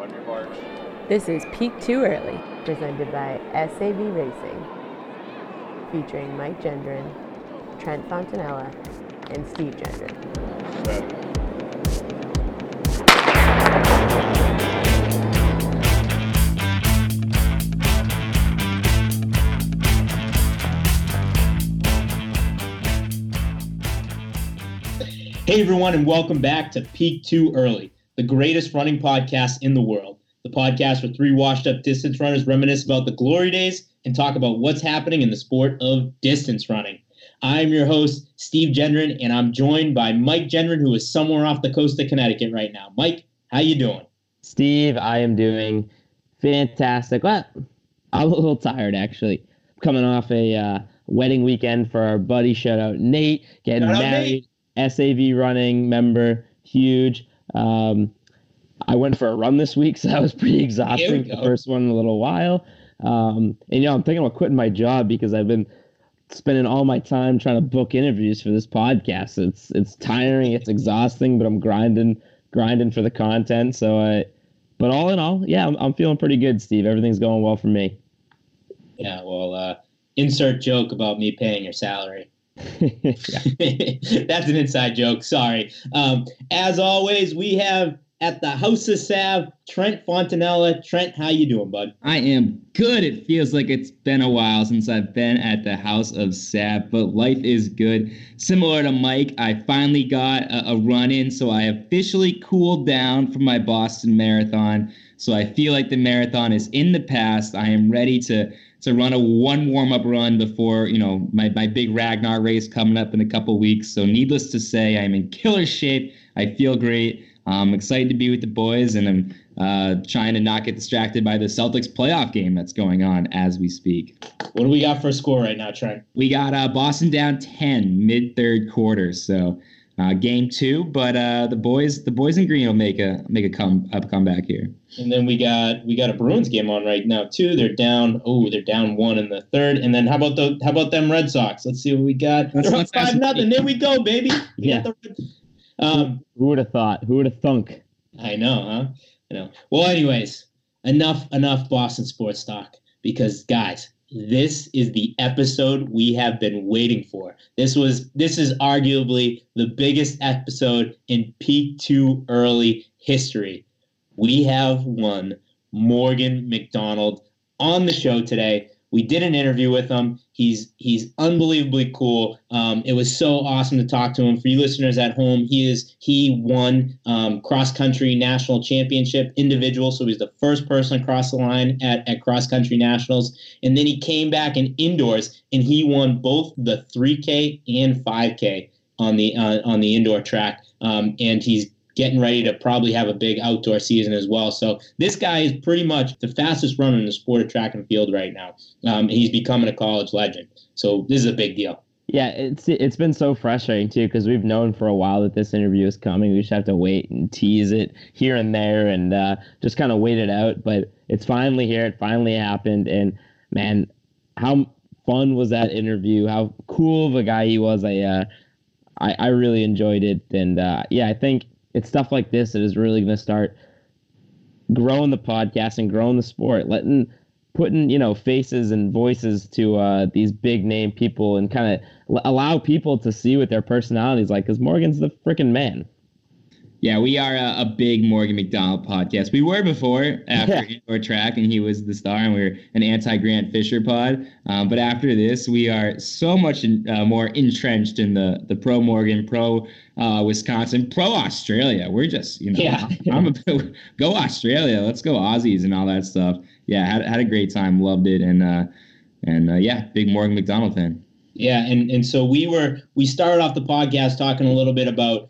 On your mark. This is Peak Too Early, presented by SAB Racing, featuring Mike Gendron, Trent Fontanella, and Steve Gendron. Seven. Hey everyone, and welcome back to Peak Too Early, the greatest running podcast in the world. The podcast where three washed-up distance runners reminisce about the glory days and talk about what's happening in the sport of distance running. I'm your host, Steve Gendron, and I'm joined by Mike Gendron, who is somewhere off the coast of Connecticut right now. Mike, how you doing? Steve, I am doing fantastic. Well, I'm a little tired, actually. Coming off a wedding weekend for our buddy, shout out Nate, getting married. Nate. SAV running member, huge. I went for a run this week, so that was pretty exhausting. The first one in a little while. And, you know, I'm thinking about quitting my job because I've been spending all my time trying to book interviews for this podcast. It's tiring, it's exhausting, but I'm grinding for the content. So, but all in all, yeah, I'm feeling pretty good, Steve. Everything's going well for me. Yeah, well, insert joke about me paying your salary. That's an inside joke. Sorry. As always, we have at the House of Sav, Trent Fontanella. Trent, how you doing, bud? I am good. It feels like it's been a while since I've been at the House of Sav, but life is good. Similar to Mike, I finally got a run in, so I officially cooled down from my Boston Marathon. So I feel like the marathon is in the past. I am ready to run one warm-up run before, you know, my big Ragnar race coming up in a couple weeks. So needless to say, I'm in killer shape. I feel great. I'm excited to be with the boys, and I'm trying to not get distracted by the Celtics playoff game that's going on as we speak. What do we got for a score right now, Trent? We got Boston down 10, mid-third quarter, so game two. But the boys in green will make a comeback here. And then we got a Bruins game on right now too. They're down one in the third. And then how about them Red Sox? Let's see what we got. They're up 5-0. There we go, baby. Yeah. Who would have thought? Who would have thunk? I know, huh? I know. Well, anyways, enough Boston sports talk, because guys, this is the episode we have been waiting for. This is arguably the biggest episode in Peak Too Early history. We have one Morgan McDonald on the show today. We did an interview with him. He's unbelievably cool. It was so awesome to talk to him. For you listeners at home, he won cross country national championship individual, so he was the first person across the line at cross country nationals. And then he came back in indoors and he won both the 3K and 5K on the indoor track. And he's getting ready to probably have a big outdoor season as well. So this guy is pretty much the fastest runner in the sport of track and field right now. He's becoming a college legend. So this is a big deal. Yeah, it's been so frustrating, too, because we've known for a while that this interview is coming. We just have to wait and tease it here and there and just kind of wait it out. But it's finally here. It finally happened. And, man, how fun was that interview? How cool of a guy he was. I really enjoyed it. And, yeah, I think it's stuff like this that is really going to start growing the podcast and growing the sport, putting, you know, faces and voices to these big name people and kind of allow people to see what their personality's like, because Morgan's the freaking man. Yeah, we are a big Morgan McDonald podcast. We were before, after indoor track, and he was the star, and we were an anti-Grant Fisher pod. But after this, we are so much more entrenched in the pro-Morgan, pro-Wisconsin, pro-Australia. We're just, you know, yeah. Go Australia. Let's go Aussies and all that stuff. Yeah, had a great time. Loved it. And yeah, big Morgan McDonald fan. Yeah, and so we started off the podcast talking a little bit about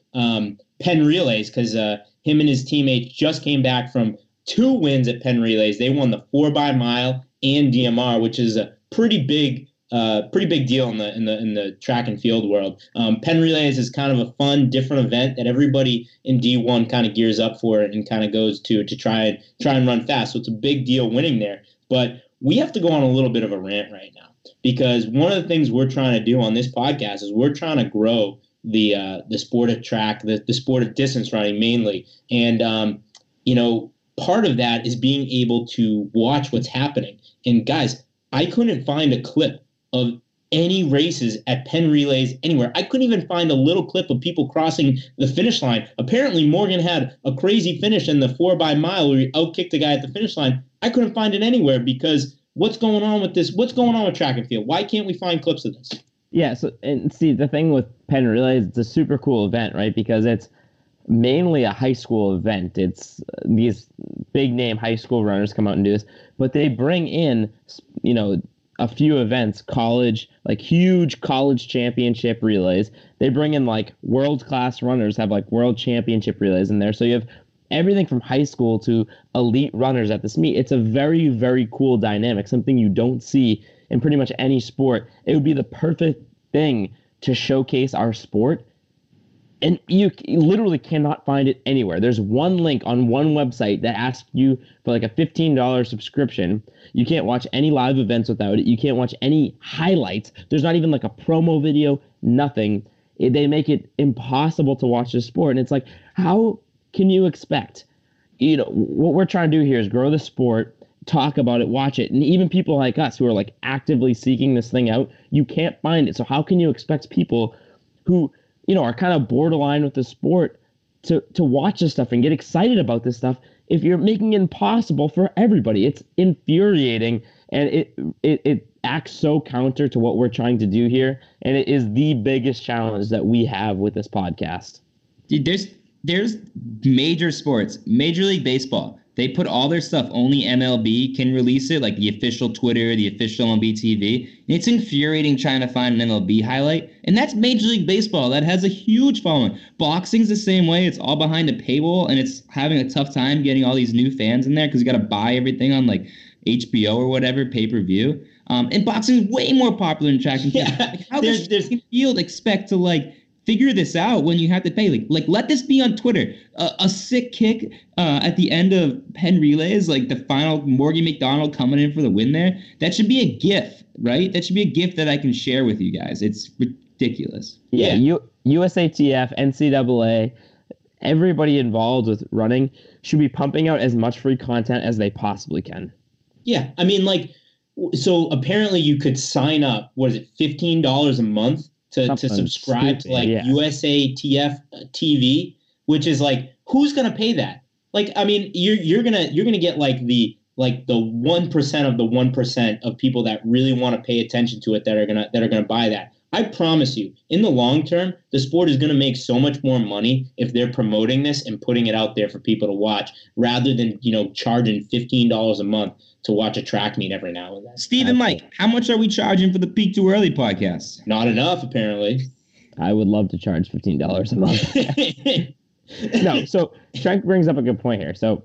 Penn Relays, because him and his teammates just came back from two wins at Penn Relays. They won the 4x mile and DMR, which is a pretty big deal in the track and field world. Penn Relays is kind of a fun, different event that everybody in D1 kind of gears up for it and kind of goes to try and run fast. So it's a big deal winning there. But we have to go on a little bit of a rant right now, because one of the things we're trying to do on this podcast is we're trying to grow the sport of track, the sport of distance running mainly. And, you know, part of that is being able to watch what's happening. And guys, I couldn't find a clip of any races at Penn Relays anywhere. I couldn't even find a little clip of people crossing the finish line. Apparently, Morgan had a crazy finish in the 4x mile where he outkicked the guy at the finish line. I couldn't find it anywhere because what's going on with this? What's going on with track and field? Why can't we find clips of this? Yeah, so, and see, the thing with Penn Relays, it's a super cool event, right? Because it's mainly a high school event. It's these big-name high school runners come out and do this. But they bring in, you know, a few events, college, like huge college championship relays. They bring in like world-class runners, have like world championship relays in there. So you have everything from high school to elite runners at this meet. It's a very, very cool dynamic, something you don't see in pretty much any sport. It would be the perfect thing to showcase our sport. And you literally cannot find it anywhere. There's one link on one website that asks you for like a $15 subscription. You can't watch any live events without it. You can't watch any highlights. There's not even like a promo video, nothing. They make it impossible to watch this sport. And it's like, how can you expect? You know, what we're trying to do here is grow the sport, talk about it, watch it. And even people like us who are like actively seeking this thing out, you can't find it. So how can you expect people who, you know, are kind of borderline with the sport to watch this stuff and get excited about this stuff if you're making it impossible for everybody? It's infuriating, and it acts so counter to what we're trying to do here, and it is the biggest challenge that we have with this podcast. Dude, there's major sports, Major League Baseball. They put all their stuff, only MLB can release it, like the official Twitter, the official MLB TV. And it's infuriating trying to find an MLB highlight. And that's Major League Baseball. That has a huge following. Boxing's the same way. It's all behind a paywall, and it's having a tough time getting all these new fans in there because you got to buy everything on like HBO or whatever, pay-per-view. And boxing is way more popular than track and field. Yeah. Like, how does the field expect to like figure this out when you have to pay? Like let this be on Twitter. A sick kick at the end of Penn Relays, like the final Morgan McDonald coming in for the win there. That should be a GIF, right? That should be a GIF that I can share with you guys. It's ridiculous. Yeah, USATF, NCAA, everybody involved with running should be pumping out as much free content as they possibly can. Yeah, I mean, like, so apparently you could sign up, what is it, $15 a month? To subscribe to, like, yeah, USATF TV, which is like, who's gonna pay that? Like, I mean, you're gonna get like the 1% of the 1% of people that really want to pay attention to it that are gonna buy that. I promise you, in the long term, the sport is gonna make so much more money if they're promoting this and putting it out there for people to watch, rather than, you know, charging $15 a month to watch a track meet every now and then. Steve and Mike, how much are we charging for the Peak Too Early podcast? Not enough, apparently. I would love to charge $15 a month. No, so Trent brings up a good point here. So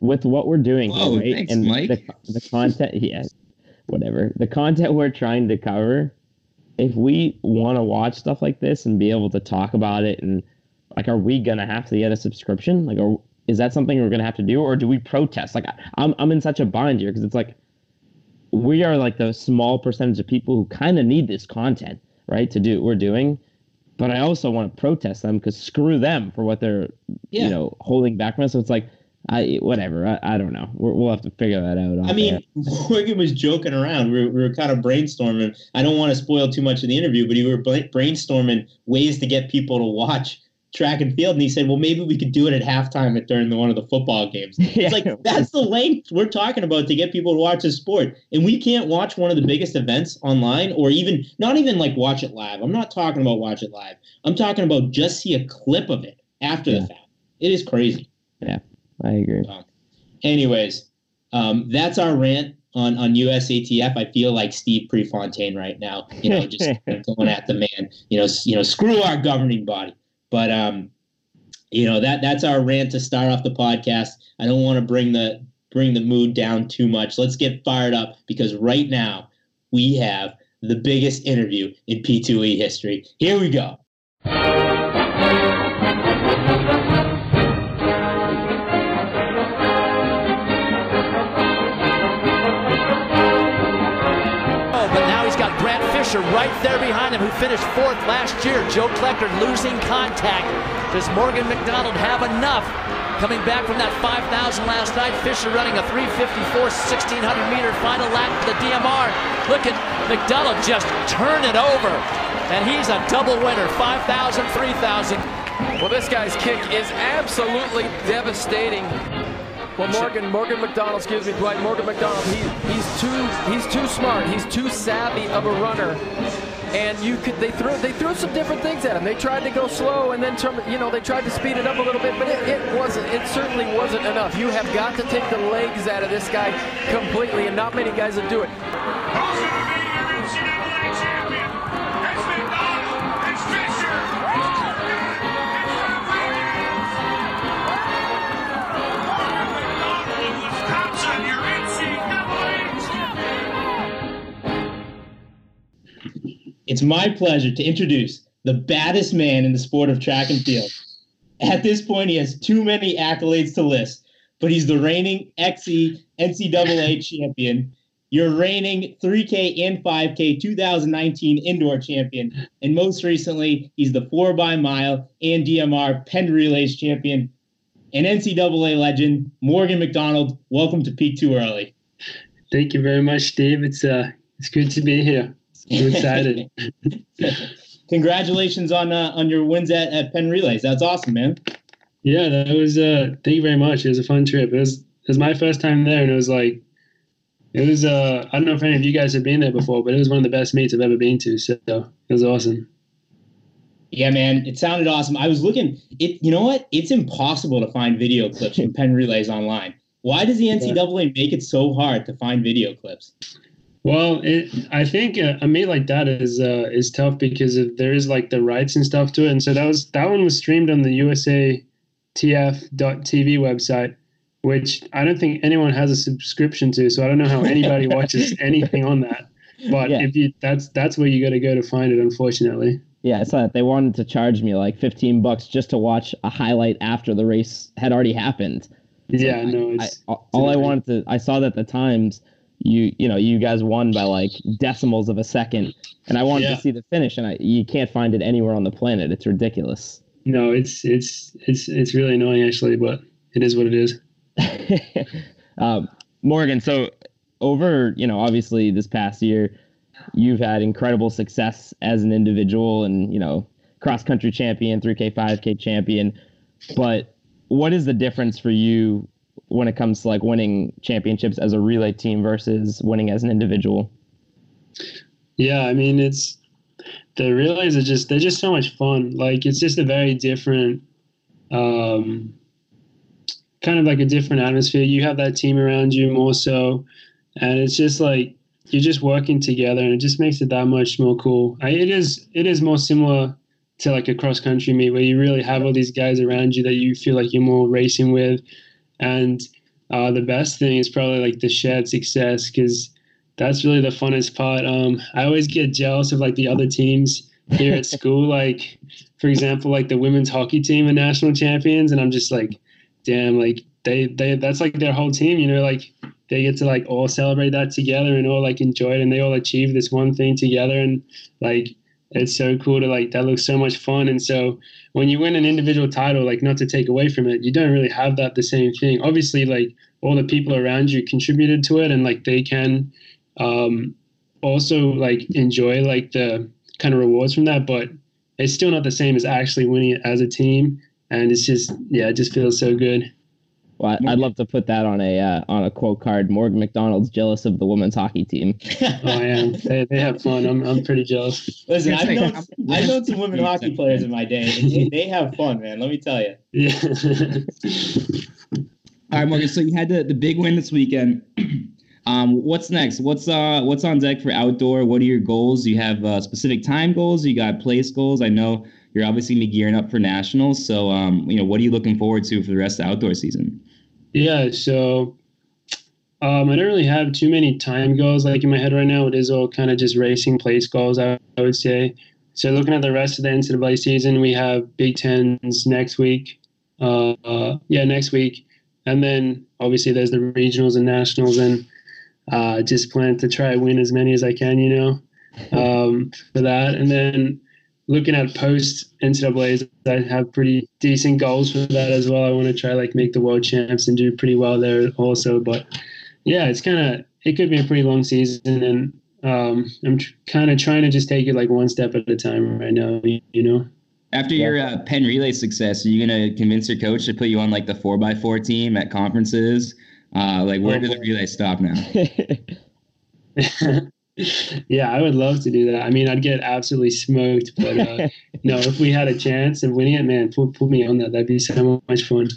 with what we're doing, whoa, here, right, thanks, and Mike. The content, yeah, whatever. The content we're trying to cover, if we want to watch stuff like this and be able to talk about it, and like, are we gonna have to get a subscription? Like, is that something we're going to have to do, or do we protest? Like, I'm in such a bind here because it's like we are like the small percentage of people who kind of need this content, right, to do what we're doing. But I also want to protest them because screw them for what they're, you know, holding back from us. So it's like, I don't know. We'll have to figure that out. I mean, Morgan was joking around. We were kind of brainstorming. I don't want to spoil too much of the interview, but we were brainstorming ways to get people to watch track and field, and he said, well, maybe we could do it at halftime during one of the football games. It's like, that's the length we're talking about to get people to watch this sport, and we can't watch one of the biggest events online, or even not even like watch it live. I'm not talking about watch it live. I'm talking about just see a clip of it after the fact. It is crazy. Yeah, I agree. Anyways, that's our rant on USATF. I feel like Steve Prefontaine right now, you know, just going at the man, you know, screw our governing body. But, you know, that's our rant to start off the podcast. I don't want to bring the mood down too much. Let's get fired up, because right now we have the biggest interview in P2E history. Here we go. Oh, but now he's got Grant Fisher right there behind behind him, who finished fourth last year. Joe Kleckner losing contact. Does Morgan McDonald have enough? Coming back from that 5,000 last night, Fisher running a 3:54, 1,600-meter final lap for the DMR. Look at McDonald just turn it over. And he's a double winner, 5,000, 3,000. Well, this guy's kick is absolutely devastating. Well, Morgan McDonald, he's too smart. He's too savvy of a runner. And they threw some different things at him. They tried to go slow, and then they tried to speed it up a little bit, but it certainly wasn't enough. You have got to take the legs out of this guy completely, and not many guys will do it. It's my pleasure to introduce the baddest man in the sport of track and field. At this point, he has too many accolades to list, but he's the reigning NCAA champion, your reigning 3K and 5K 2019 indoor champion, and most recently, he's the 4x mile and DMR Penn Relays champion, and NCAA legend, Morgan McDonald. Welcome to Peak Too Early. Thank you very much, Steve. It's good to be here. I'm excited. Congratulations on your wins at Penn Relays. That's awesome, man. Yeah, that was thank you very much. It was a fun trip. It was my first time there, and it was I don't know if any of you guys have been there before, but it was one of the best meets I've ever been to, so it was awesome. Yeah, man, it sounded awesome. I was looking, you know what? It's impossible to find video clips from Penn Relays online. Why does the NCAA make it so hard to find video clips? Well, I think a meet like that is tough because there is like the rights and stuff to it, and so that one was streamed on the USATF.tv website, which I don't think anyone has a subscription to. So I don't know how anybody watches anything on that. But yeah. that's where you got to go to find it, unfortunately. Yeah, I saw that they wanted to charge me like $15 just to watch a highlight after the race had already happened. So yeah, I saw that the times. You guys won by like decimals of a second, and I wanted to see the finish, and you can't find it anywhere on the planet. It's ridiculous. No, it's really annoying actually, but it is what it is. Morgan, so over obviously this past year, you've had incredible success as an individual, and cross country champion, 3K, 5K champion. But what is the difference for you when it comes to like winning championships as a relay team versus winning as an individual? Yeah, I mean, the relays are they're just so much fun. Like, it's just a very different, kind of like a different atmosphere. You have that team around you more so, and it's just like, you're just working together, and it just makes it that much more cool. It is more similar to like a cross country meet where you really have all these guys around you that you feel like you're more racing with. And the best thing is probably like the shared success, because that's really the funnest part. I always get jealous of like the other teams here at school. Like, for example, like the women's hockey team are national champions, and I'm just like, damn, like they that's like their whole team. Like they get to like all celebrate that together and all like enjoy it, and they all achieve this one thing together, and like it's so cool to like, that looks so much fun. And so when you win an individual title, like not to take away from it, you don't really have that the same thing. Obviously, like all the people around you contributed to it, and like they can also like enjoy like the kind of rewards from that, but it's still not the same as actually winning it as a team. And it's just, it just feels so good. Well, I'd love to put that on a quote card. Morgan McDonald's jealous of the women's hockey team. I am. They have fun. I'm pretty jealous. Listen, I've known some women hockey players in my day. They have fun, man. Let me tell you. Yeah. All right, Morgan. So you had the big win this weekend. What's next? What's on deck for outdoor? What are your goals? Do you have specific time goals? You got place goals? I know you're obviously gonna be gearing up for nationals. So what are you looking forward to for the rest of the outdoor season? Yeah, so I don't really have too many time goals like in my head right now. It is all kind of just racing place goals, I would say. So looking at the rest of the NCAA season, we have Big Tens next week. Next week. And then obviously there's the regionals and nationals, and just plan to try to win as many as I can. for that. And then looking at post NCAAs, I have pretty decent goals for that as well. I want to try like make the world champs and do pretty well there also. But yeah, it's kind of, it could be a pretty long season, and I'm kind of trying to just take it like one step at a time right now, you know. After your Penn Relay success, are you going to convince your coach to put you on like the 4x4 team at conferences? Like, where do the relays stop now? Yeah, I would love to do that. I mean, I'd get absolutely smoked, but no, if we had a chance of winning it, man, put me on that. That'd be so much fun.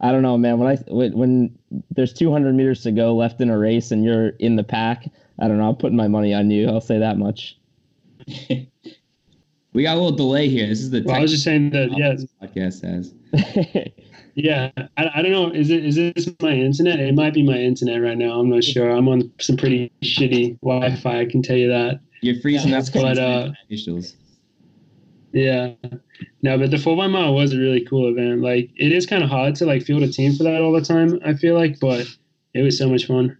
I don't know, man. When there's 200 meters to go left in a race and you're in the pack, I don't know. I'm putting my money on you. I'll say that much. We got a little delay here. This is the. Well, I was just saying that. Yes. Podcast has. Yeah, I don't know. Is this my internet? It might be my internet right now. I'm not sure. I'm on some pretty shitty Wi-Fi. I can tell you that. You're freezing. That's quite initials. Yeah. No, but the 4x mile was a really cool event. Like, it is kind of hard to like field a team for that all the time, I feel like, but it was so much fun.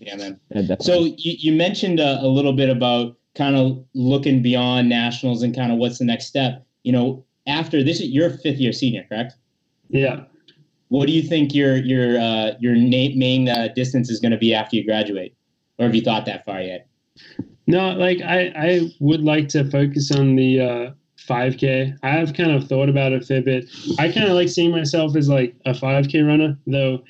Yeah, man. So you mentioned a little bit about kind of looking beyond nationals and kind of what's the next step. You know, after this, you're a fifth year senior, correct? Yeah. What do you think your main distance is going to be after you graduate? Or have you thought that far yet? No, like I would like to focus on the 5K. I've kind of thought about it a fair bit. I kind of like seeing myself as like a 5K runner, though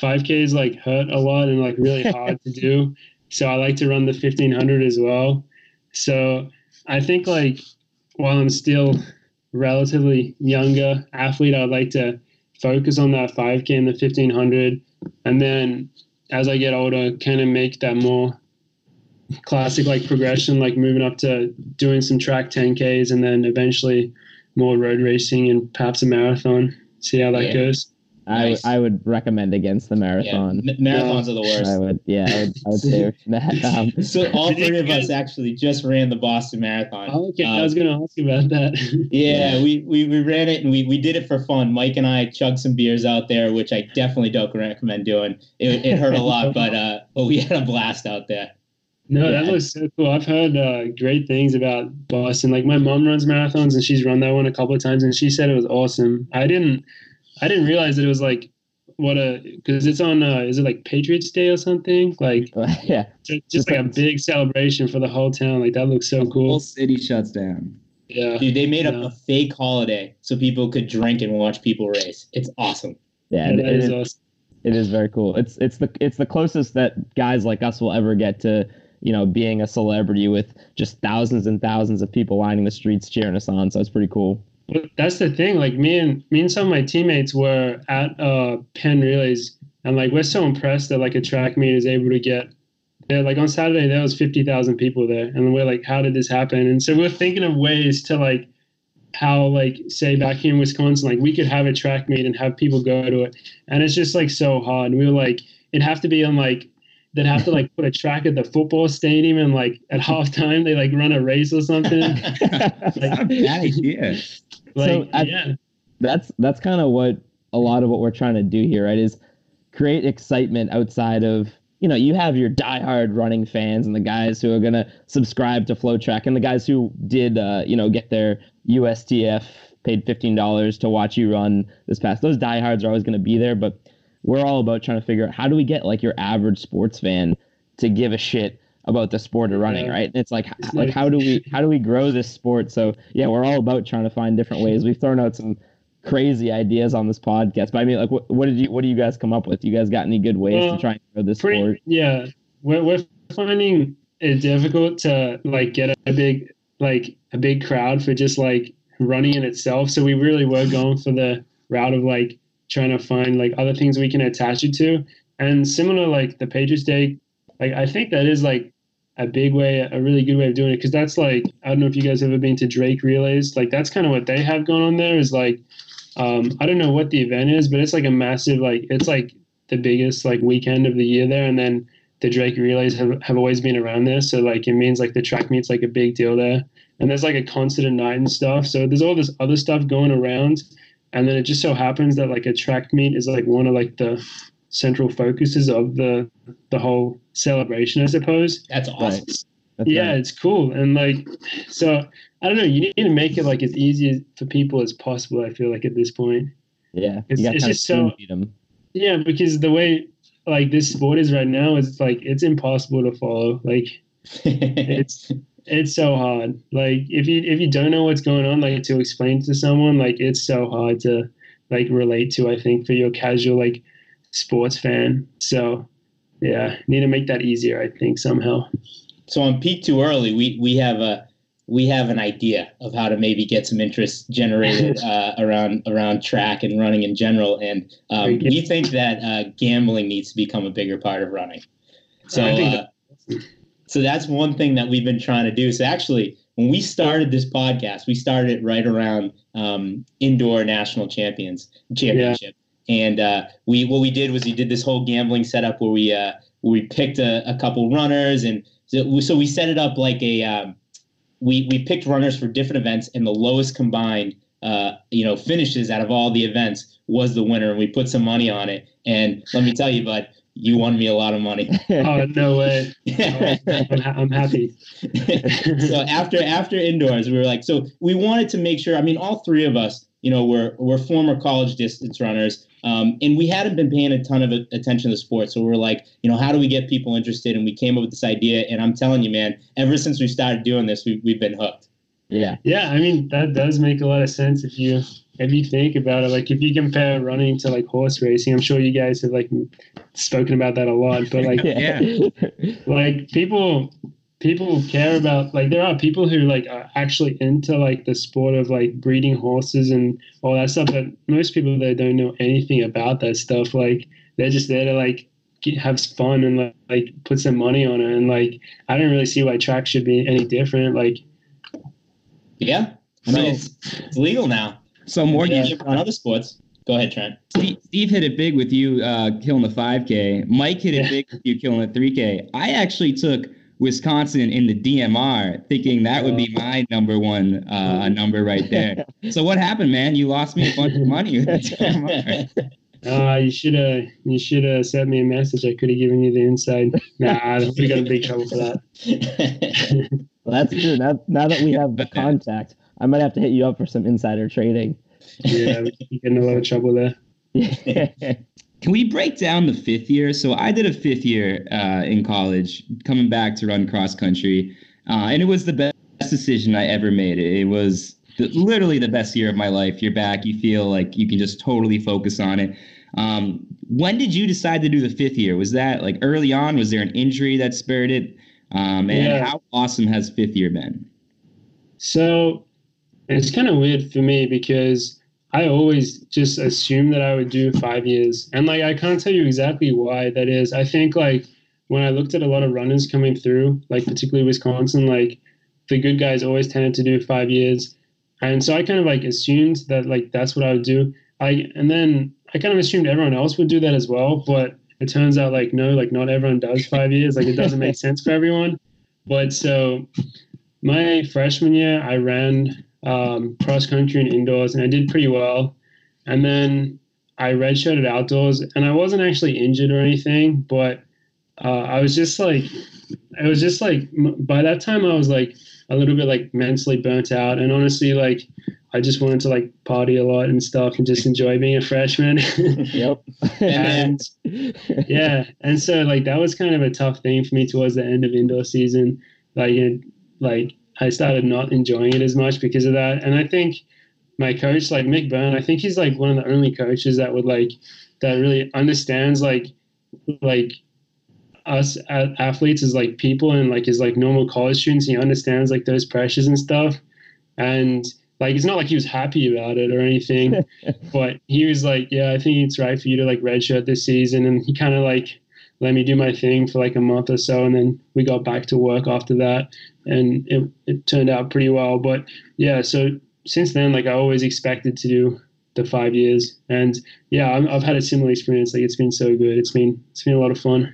5K is like hurt a lot and like really hard to do. So I like to run the 1500 as well. So I think like while I'm still relatively younger athlete, I'd like to focus on that 5K and the 1500. And then as I get older, kind of make that more classic like progression, like moving up to doing some track 10Ks and then eventually more road racing and perhaps a marathon. See how that goes. Nice. I would recommend against the marathon. Yeah. Marathons are the worst. I would say that. So all three of us actually just ran the Boston Marathon. Oh, okay, I was going to ask you about that. Yeah, we ran it and we did it for fun. Mike and I chugged some beers out there, which I definitely don't recommend doing. It hurt a lot, but we had a blast out there. No, that looks so cool. I've heard great things about Boston. Like my mom runs marathons and she's run that one a couple of times and she said it was awesome. I didn't realize that it was like because it's on is it like Patriots Day or something? Like yeah, just like a big celebration for the whole town. Like that looks so cool. The whole city shuts down. Yeah, dude, they made up a fake holiday so people could drink and watch people race. It's awesome. Yeah, it is awesome. It is very cool. It's the closest that guys like us will ever get to, you know, being a celebrity with just thousands and thousands of people lining the streets cheering us on. So it's pretty cool. That's the thing. Like me and some of my teammates were at Penn Relays, and like we're so impressed that like a track meet is able to get there. Like on Saturday, there was 50,000 people there, and we're like, how did this happen? And so we're thinking of ways to like how like say back here in Wisconsin, like we could have a track meet and have people go to it, and it's just like so hard. And we were like, it'd have to be on like. They'd have to like put a track at the football stadium and like at halftime they like run a race or something. That's a bad idea. That's kind of what a lot of what we're trying to do here, right? Is create excitement outside of, you know, you have your diehard running fans and the guys who are gonna subscribe to Flow Track and the guys who did get their USTF, paid $15 to watch you run this past. Those diehards are always gonna be there, but we're all about trying to figure out how do we get like your average sports fan to give a shit about the sport of running, right? And it's like how do we grow this sport? So yeah, we're all about trying to find different ways. We've thrown out some crazy ideas on this podcast, but I mean, like, what do you guys come up with? You guys got any good ways to try and grow this sport? Yeah, we're finding it difficult to like get a big crowd for just like running in itself. So we really were going for the route of like trying to find like other things we can attach it to, and similar like the Patriots Day, like I think that is like a really good way of doing it, because that's like, I don't know if you guys have ever been to Drake Relays, like that's kind of what they have going on there is like I don't know what the event is, but it's like a massive, like it's like the biggest like weekend of the year there, and then the Drake Relays have always been around there, so like it means like the track meet's like a big deal there, and there's like a concert at night and stuff, so there's all this other stuff going around. And then it just so happens that like a track meet is like one of like the central focuses of the whole celebration, I suppose. That's awesome. Right. Yeah, it's cool. And like, so I don't know, you need to make it like as easy for people as possible, I feel like, at this point. Yeah. It's just so, yeah, because the way like this sport is right now is like, it's impossible to follow. Like it's so hard. Like if you don't know what's going on, like to explain to someone, like it's so hard to like relate to, I think, for your casual, like sports fan. So yeah, need to make that easier, I think, somehow. So on Peak Too Early, we have an idea of how to maybe get some interest generated around track and running in general. And we think that gambling needs to become a bigger part of running. So so that's one thing that we've been trying to do. So actually, when we started this podcast, we started it right around indoor national championship. Yeah. And what we did was this whole gambling setup where we picked a couple runners, and so we set it up like we picked runners for different events, and the lowest combined finishes out of all the events was the winner, and we put some money on it. And let me tell you, bud, you won me a lot of money. Oh, no way. I'm happy. So after indoors, we were like, so we wanted to make sure, I mean, all three of us, we're former college distance runners, and we hadn't been paying a ton of attention to sport. So we're like, how do we get people interested? And we came up with this idea, and I'm telling you, man, ever since we started doing this, we've been hooked. Yeah. Yeah. I mean, that does make a lot of sense if you think about it. Like if you compare running to like horse racing, I'm sure you guys have like spoken about that a lot, but like, yeah, like people care about, like, there are people who like are actually into like the sport of like breeding horses and all that stuff. But most people, they don't know anything about that stuff. Like they're just there to like have fun and like put some money on it. And like, I don't really see why track should be any different. Like, yeah, I mean, it's legal now. So Morgan, on other sports, go ahead, Trent. Steve hit it big with you killing the 5K. Mike hit it big with you killing the 3K. I actually took Wisconsin in the DMR, thinking that would be my number one number right there. So what happened, man? You lost me a bunch of money with the DMR. You should have sent me a message. I could have given you the inside. Nah, we got in big trouble for that. Well, that's true. Now that we have the contact, I might have to hit you up for some insider trading. Yeah, we could get in a lot of trouble there. Can we break down the fifth year? So I did a fifth year in college, coming back to run cross country, and it was the best decision I ever made. It was literally the best year of my life. You're back. You feel like you can just totally focus on it. When did you decide to do the fifth year? Was that like early on? Was there an injury that spurred it? And how awesome has fifth year been? So it's kind of weird for me because I always just assumed that I would do 5 years. And like, I can't tell you exactly why that is. I think like when I looked at a lot of runners coming through, like particularly Wisconsin, like the good guys always tended to do 5 years. And so I kind of like assumed that like, that's what I would do. And then I kind of assumed everyone else would do that as well. But it turns out, like, no, like, not everyone does 5 years. Like, it doesn't make sense for everyone. But so my freshman year, I ran cross-country and indoors, and I did pretty well. And then I redshirted outdoors, and I wasn't actually injured or anything, but I was just, like, by that time I was, like, a little bit, like, mentally burnt out. And honestly, like, I just wanted to like party a lot and stuff and just enjoy being a freshman. Yep. And so like, that was kind of a tough thing for me towards the end of indoor season. Like I started not enjoying it as much because of that. And I think my coach, like Mick Byrne, I think he's like one of the only coaches that would like, that really understands like us athletes as like people and like is like normal college students. He understands like those pressures and stuff. And like, it's not like he was happy about it or anything, but he was like, yeah, I think it's right for you to like redshirt this season. And he kind of like let me do my thing for like a month or so. And then we got back to work after that, and it turned out pretty well. But yeah, so since then, like I always expected to do the 5 years, and yeah, I've had a similar experience. Like it's been so good. It's been a lot of fun.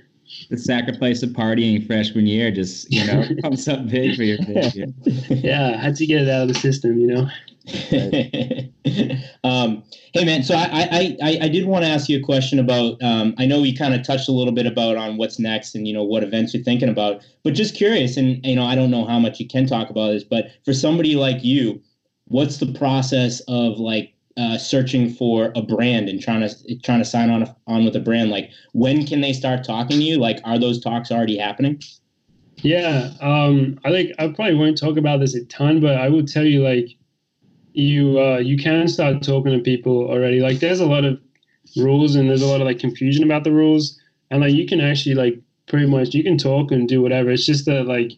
The sacrifice of partying freshman year just, comes up big for your fifth year. Yeah, I had to get it out of the system, Right. Hey man, so I did want to ask you a question about, I know we kind of touched a little bit about on what's next and, you know, what events you're thinking about, but just curious, and, you know, I don't know how much you can talk about this, but for somebody like you, what's the process of like, searching for a brand and trying to sign on with a brand? Like, when can they start talking to you? Like, are those talks already happening? Yeah. I probably won't talk about this a ton, but I will tell you, like, you can start talking to people already. Like, there's a lot of rules and there's a lot of like confusion about the rules, and like you can actually like pretty much you can talk and do whatever. It's just that like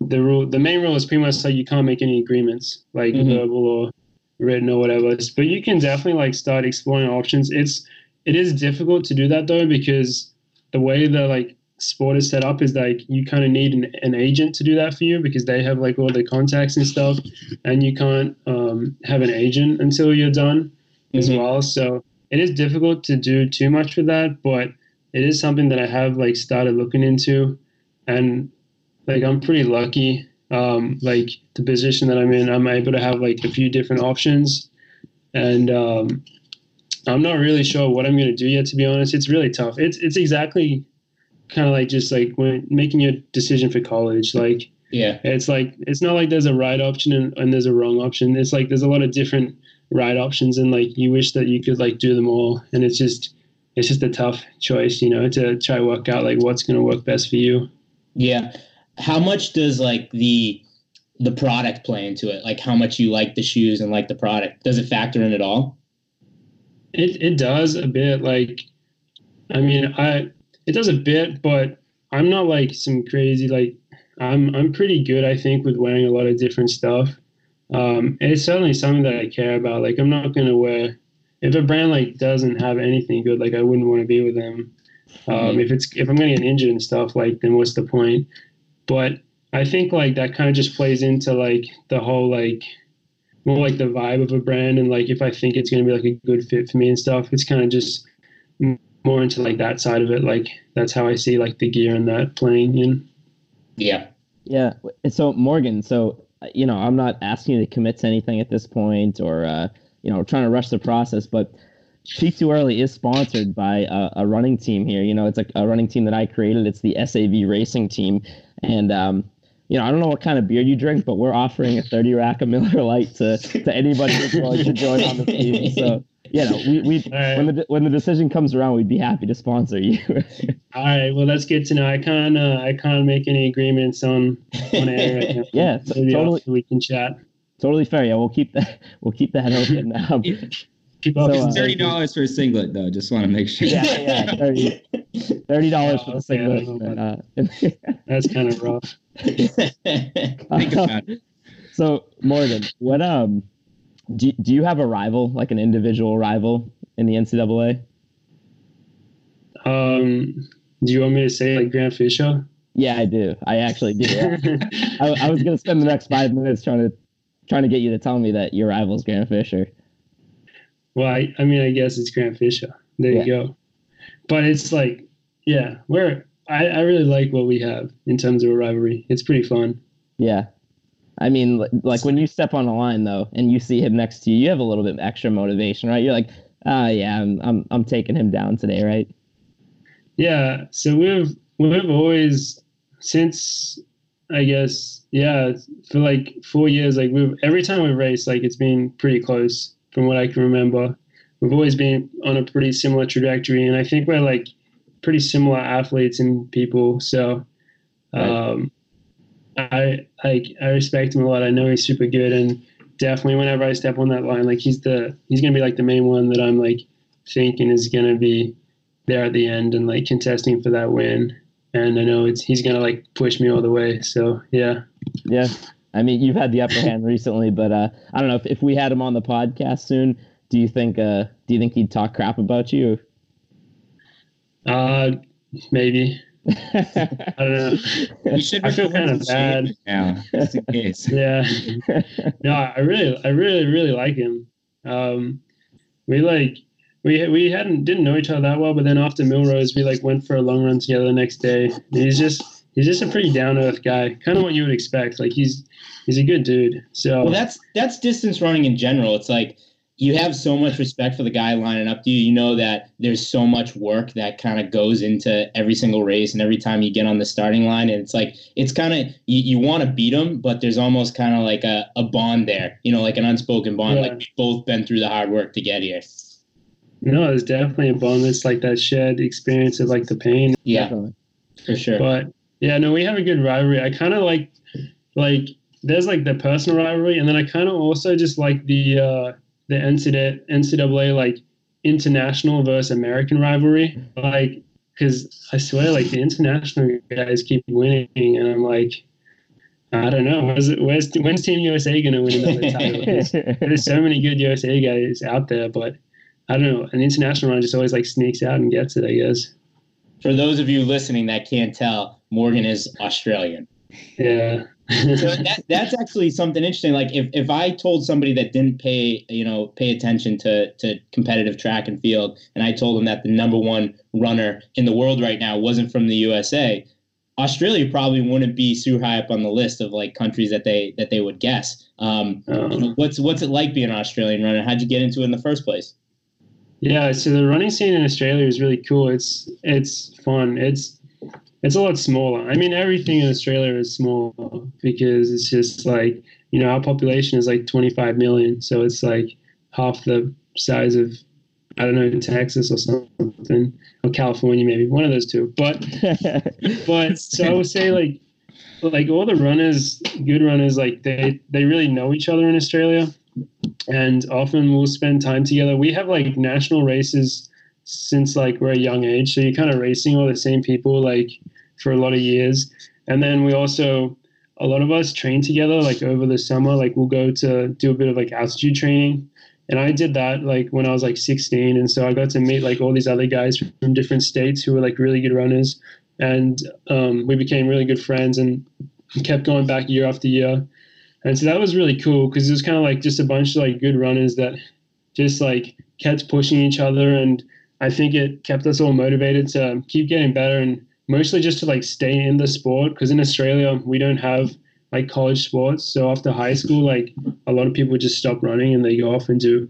the main rule is pretty much like you can't make any agreements, like verbal or written or whatever. But you can definitely like start exploring options. It is difficult to do that though, because the way the like sport is set up is like you kind of need an agent to do that for you, because they have like all the contacts and stuff, and you can't have an agent until you're done as well. So it is difficult to do too much with that, but it is something that I have like started looking into, and like I'm pretty lucky. Like the position that I'm in, I'm able to have like a few different options, and I'm not really sure what I'm going to do yet, to be honest. It's really tough. It's exactly kind of like just like when making your decision for college. Like, yeah, it's like, it's not like there's a right option and there's a wrong option. It's like, there's a lot of different right options, and like, you wish that you could like do them all. And it's just a tough choice, you know, to try work out like what's going to work best for you. Yeah. How much does like the product play into it? Like how much you like the shoes and like the product, does it factor in at all? It does a bit. Like, I mean, it does a bit, but I'm not like some crazy, like I'm pretty good, I think, with wearing a lot of different stuff. And it's certainly something that I care about. Like, I'm not going to wear, if a brand like doesn't have anything good, like I wouldn't want to be with them. If I'm going to get injured and stuff, like, then what's the point? But I think like that kind of just plays into like the whole like more like the vibe of a brand, and like if I think it's going to be like a good fit for me and stuff, it's kind of just more into like that side of it. Like that's how I see like the gear and that playing in. Yeah. Yeah. So Morgan, so, you know, I'm not asking you to commit to anything at this point, or, you know, trying to rush the process, but Peak Too Early is sponsored by a running team here. You know, it's a running team that I created. It's the SAV Racing team. And, you know, I don't know what kind of beer you drink, but we're offering a 30 rack of Miller Lite to anybody who's willing to join on the team. So, you know, we when the decision comes around, we'd be happy to sponsor you. All right. Well, that's good to know. I can't make any agreements on air right now. Yeah, so totally. We can chat. Totally fair. Yeah, we'll keep that open. So, it's $30 for a singlet, though. Just want to make sure. Yeah, $30 for a singlet. That's kind of rough. Think about it. So, Morgan, what do you have a rival, like an individual rival in the NCAA? Do you want me to say like Grant Fisher? Yeah, I do. I actually do. Yeah. I was gonna spend the next 5 minutes trying to get you to tell me that your rival is Grant Fisher. Well, I mean, I guess it's Grant Fisher. There you go. But it's like, yeah, I really like what we have in terms of a rivalry. It's pretty fun. Yeah. I mean, like when you step on a line, though, and you see him next to you, you have a little bit extra motivation, right? You're like, I'm taking him down today, right? Yeah. So we've always, since, I guess, yeah, for like 4 years, like every time we race, like it's been pretty close. From what I can remember, we've always been on a pretty similar trajectory, and I think we're like pretty similar athletes and people. So, I respect him a lot. I know he's super good, and definitely whenever I step on that line, like he's gonna be like the main one that I'm like thinking is gonna be there at the end and like contesting for that win. And I know he's gonna like push me all the way. So yeah. Yeah. I mean, you've had the upper hand recently, but I don't know if we had him on the podcast soon. Do you think he'd talk crap about you? Maybe. I don't know. I feel kind of bad now, just in case. Yeah. No, I really like him. We didn't know each other that well, but then after Millrose, we like went for a long run together the next day. And he's just he's just a pretty down-to-earth guy, kind of what you would expect. Like, he's a good dude. So, well, that's distance running in general. It's like you have so much respect for the guy lining up to you. You know that there's so much work that kind of goes into every single race and every time you get on the starting line. And it's like, it's kind of, you want to beat him, but there's almost kind of like a bond there, you know, like an unspoken bond. Yeah. Like, we've both been through the hard work to get here. No, it's definitely a bond. It's like that shared experience of like the pain. Yeah, definitely. For sure. But yeah, no, we have a good rivalry. I kind of like there's like the personal rivalry. And then I kind of also just like the NCAA, like, international versus American rivalry. Like, because I swear, like, the international guys keep winning, and I'm like, I don't know. When's Team USA going to win another title? There's so many good USA guys out there, but I don't know. An international runner just always, like, sneaks out and gets it, I guess. For those of you listening that can't tell, Morgan is Australian. Yeah. So that's actually something interesting. Like, if I told somebody that didn't pay attention to competitive track and field, and I told them that the number one runner in the world right now wasn't from the USA, Australia probably wouldn't be super high up on the list of like countries that they would guess. What's it like being an Australian runner? How'd you get into it in the first place? Yeah, so the running scene in Australia is really cool. It's fun. It's a lot smaller. I mean, everything in Australia is small because it's just like, you know, our population is like 25 million. So it's like half the size of, I don't know, Texas or something, or California, maybe one of those two. But so I would say like all the runners, good runners, like they really know each other in Australia, and often we'll spend time together. We have like national races since like we're a young age. So you're kind of racing all the same people, like, for a lot of years. And then we also, a lot of us train together, like over the summer, like we'll go to do a bit of like altitude training. And I did that like when I was like 16. And so I got to meet like all these other guys from different states who were like really good runners. And we became really good friends and kept going back year after year. And so that was really cool because it was kind of like just a bunch of like good runners that just like kept pushing each other. And I think it kept us all motivated to keep getting better and mostly just to like stay in the sport, because in Australia we don't have like college sports. So after high school, like a lot of people just stop running and they go off and do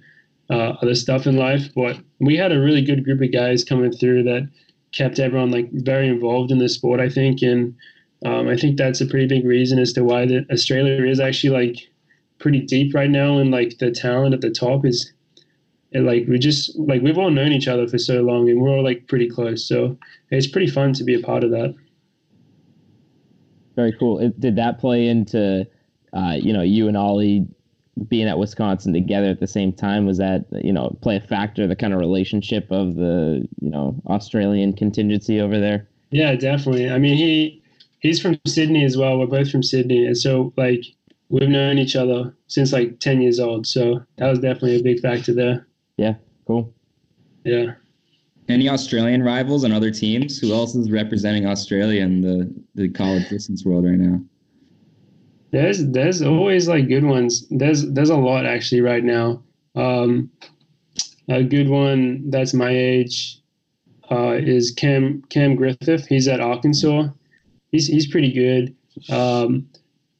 other stuff in life. But we had a really good group of guys coming through that kept everyone like very involved in the sport, I think. And I think that's a pretty big reason as to why Australia is actually like pretty deep right now, and like the talent at the top is. And like we just like we've all known each other for so long, and we're all like pretty close. So it's pretty fun to be a part of that. Very cool. Did that play into you know, you and Ollie being at Wisconsin together at the same time? Was that, you know, play a factor, the kind of relationship of the, you know, Australian contingency over there? Yeah, definitely. I mean, he's from Sydney as well. We're both from Sydney, and so like we've known each other since like 10 years old. So that was definitely a big factor there. Yeah, cool. Yeah. Any Australian rivals on other teams? Who else is representing Australia in the college distance world right now? There's always like good ones. There's a lot actually right now. A good one that's my age is Cam Griffith. He's at Arkansas. He's pretty good.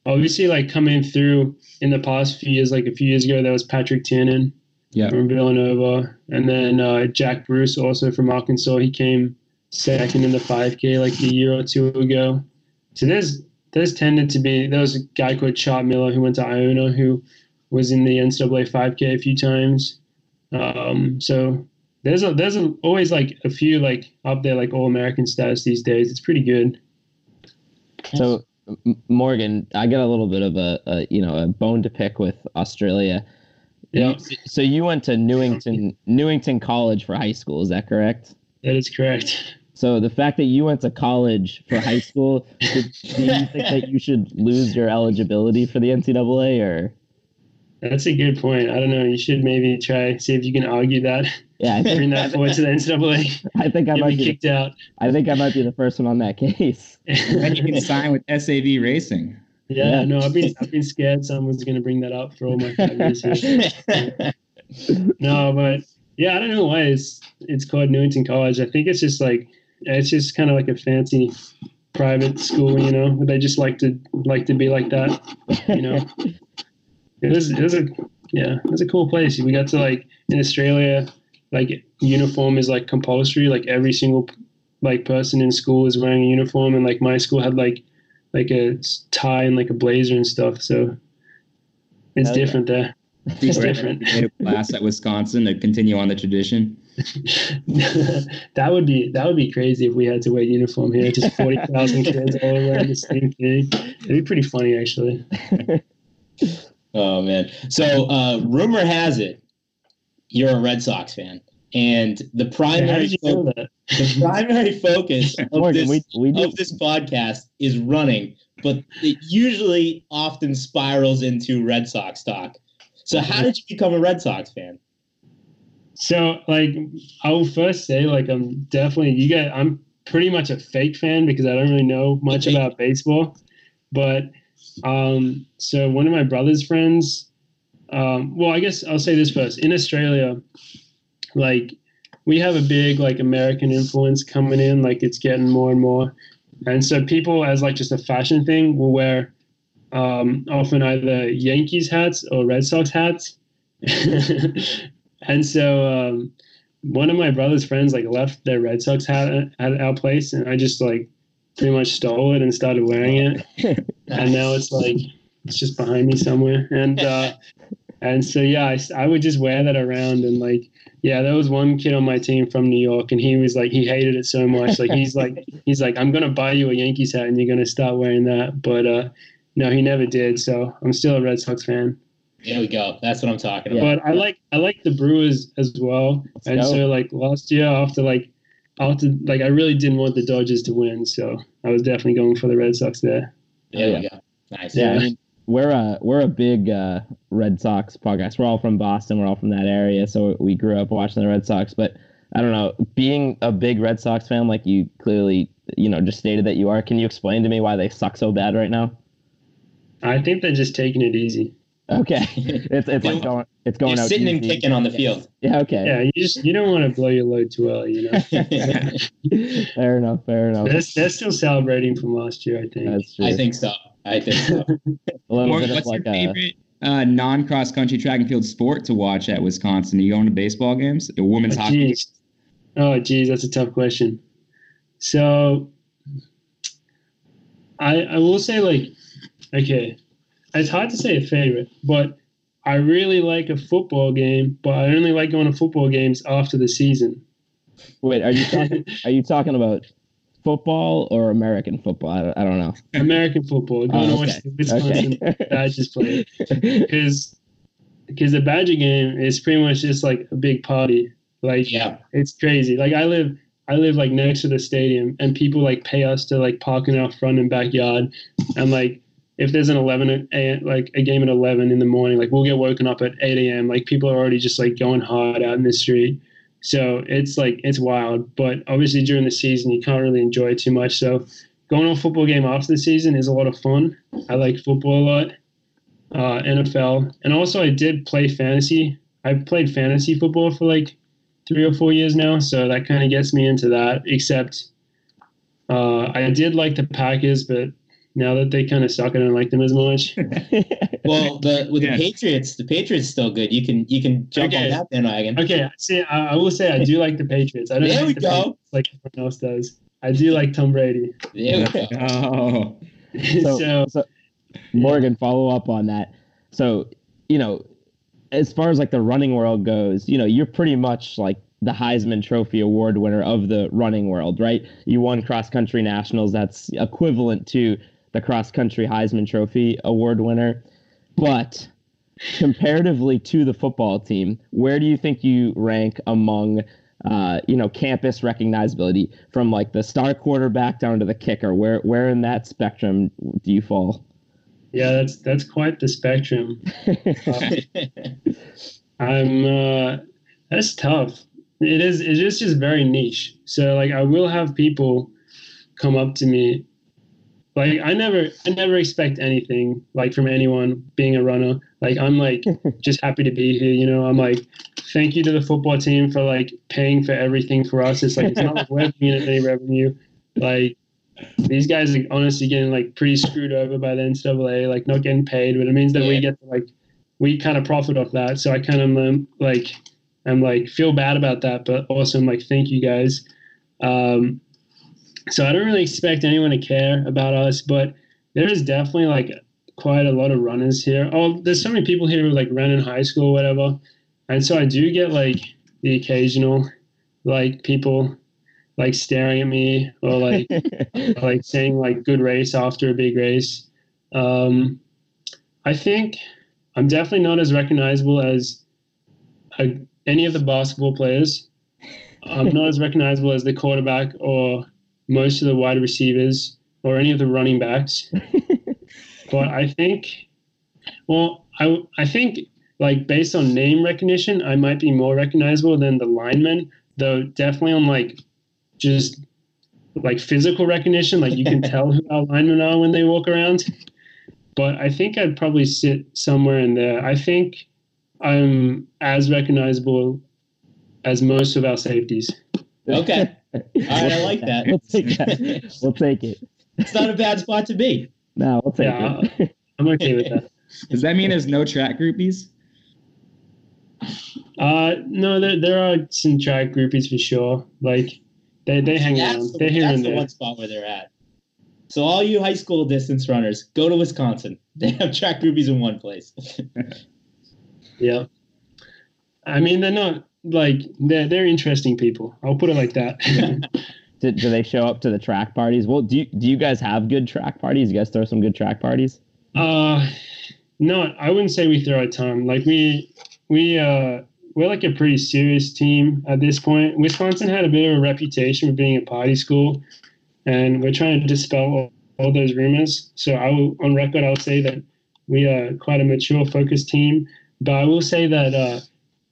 Obviously, like coming through in the past few years, like a few years ago, that was Patrick Tannin. Yeah. From Villanova. And then Jack Bruce, also from Arkansas. He came second in the 5K like a year or two ago. So there's tended to be – there was a guy called Chad Miller who went to Iona who was in the NCAA 5K a few times. So there's always like a few like up there like All-American status these days. It's pretty good. So, Morgan, I got a little bit of a bone to pick with Australia. Yep. So you went to Newington College for high school, is that correct? That is correct. So the fact that you went to college for high school, do you think that you should lose your eligibility for the NCAA? Or? That's a good point. I don't know. You should maybe try, see if you can argue that. Yeah, bring that forward to the NCAA. I think I might be kicked out. I think I might be the first one on that case. And you can sign with SAB Racing. Yeah, no, I've been scared someone's going to bring that up for all my families here. No, but yeah, I don't know why it's called Newington College. I think it's just kind of like a fancy private school, you know, they just like to be like that, you know. It was a cool place. We got to, like, in Australia, like, uniform is, like, compulsory. Like, every single, like, person in school is wearing a uniform, and, like, my school had, like a tie and, like, a blazer and stuff, so it's different there. It's different. Made a blast at Wisconsin to continue on the tradition. That would be crazy if we had to wear uniform here. Just 40,000 kids all wearing the same thing. It'd be pretty funny, actually. Oh man! So rumor has it you're a Red Sox fan, and the primary focus of Morgan, this podcast is running, but it usually often spirals into Red Sox talk. So how did you become a Red Sox fan? So, like, I will first say, like, I'm pretty much a fake fan because I don't really know much about baseball. But, so one of my brother's friends, well, I guess I'll say this first. In Australia, like, we have a big, like, American influence coming in. Like, it's getting more and more. And so people, as, like, just a fashion thing, will wear often either Yankees hats or Red Sox hats. And so one of my brother's friends, like, left their Red Sox hat at our place, and I just, like, pretty much stole it and started wearing it. And now it's, like, it's just behind me somewhere. And so, yeah, I would just wear that around. And, like, yeah, there was one kid on my team from New York, and he was, like, he hated it so much. Like, he's like, I'm going to buy you a Yankees hat, and you're going to start wearing that. But, no, he never did. So I'm still a Red Sox fan. There we go. That's what I'm talking about. But I like the Brewers as well. And so, like, last year after I really didn't want the Dodgers to win, so I was definitely going for the Red Sox there. There we go. Nice. Yeah, I mean, we're a big Red Sox podcast. We're all from Boston. We're all from that area, so we grew up watching the Red Sox. But I don't know, being a big Red Sox fan, like you clearly, you know, just stated that you are. Can you explain to me why they suck so bad right now? I think they're just taking it easy. Okay, it's like going, it's going. You're out sitting easy. And kicking on the field. Yeah, okay. Yeah, you don't want to blow your load too early, you know. Fair enough. They're still celebrating from last year, I think. That's true. I think so. Morgan, what's your favorite non-cross country track and field sport to watch at Wisconsin? Are you going to baseball games? Or women's hockey? Oh, geez, that's a tough question. So, I will say, like, okay. It's hard to say a favorite, but I really like a football game, but I only like going to football games after the season. Wait, are you talking about football or American football? I don't know. American football. Going to watch the Wisconsin Badgers play. Because the Badger game is pretty much just like a big party. Like, yeah. It's crazy. Like, I live like next to the stadium, and people like pay us to like park in our front and backyard, and like, if there's an 11 a.m., like a game at 11 in the morning, like we'll get woken up at 8 a.m. Like people are already just like going hard out in the street. So it's like, it's wild, but obviously during the season, you can't really enjoy it too much. So going to a football game after the season is a lot of fun. I like football a lot, NFL. And also I did play fantasy. I've played fantasy football for like 3 or 4 years now. So that kind of gets me into that, except I did like the Packers, but now that they kind of suck, I don't like them as much. Well, the Patriots still good. You can jump on that bandwagon. Okay, see, I will say I do like the Patriots. I don't there like we the go. Patriots like everyone else does. I do like Tom Brady. There we go. Oh. So, Morgan, follow up on that. So, you know, as far as like the running world goes, you know, you're pretty much like the Heisman Trophy Award winner of the running world, right? You won cross country nationals. That's equivalent to the cross-country Heisman Trophy Award winner. But comparatively to the football team, where do you think you rank among, you know, campus recognizability from, like, the star quarterback down to the kicker? Where in that spectrum do you fall? Yeah, that's quite the spectrum. That's tough. It's just very niche. So, like, I will have people come up to me. Like, I never expect anything, like, from anyone being a runner. Like, I'm, like, just happy to be here, you know. I'm, like, thank you to the football team for, like, paying for everything for us. It's, like, it's not like we're getting any revenue. Like, these guys are honestly getting like pretty screwed over by the NCAA, like not getting paid, but it means that we get to, like, we kind of profit off that. So I kind of I'm feel bad about that, but also I'm like, thank you guys. So I don't really expect anyone to care about us, but there is definitely like quite a lot of runners here. Oh, there's so many people here who like ran in high school or whatever. And so I do get like the occasional like people like staring at me or like like saying like good race after a big race. I think I'm definitely not as recognizable as any of the basketball players. I'm not as recognizable as the quarterback or most of the wide receivers or any of the running backs. But I think, well, I think like based on name recognition, I might be more recognizable than the linemen, though definitely on like just like physical recognition, like you can tell who our linemen are when they walk around. But I think I'd probably sit somewhere in there. I think I'm as recognizable as most of our safeties. Okay. All right, I like that. We'll take it. It's not a bad spot to be. No, we'll take it. I'm okay with that. Does that mean there's no track groupies? No, there are some track groupies for sure. Like they hang around. They're here and there. That's the one spot where they're at. So all you high school distance runners, go to Wisconsin. They have track groupies in one place. Yeah. I mean, they're not like they're interesting people. I'll put it like that. Do they show up to the track parties? Well, do you guys have good track parties? You guys throw some good track parties? No, I wouldn't say we throw a ton. Like we're like a pretty serious team at this point. Wisconsin had a bit of a reputation for being a party school, and we're trying to dispel all those rumors. So on record, I'll say that we are quite a mature, focused team. But I will say that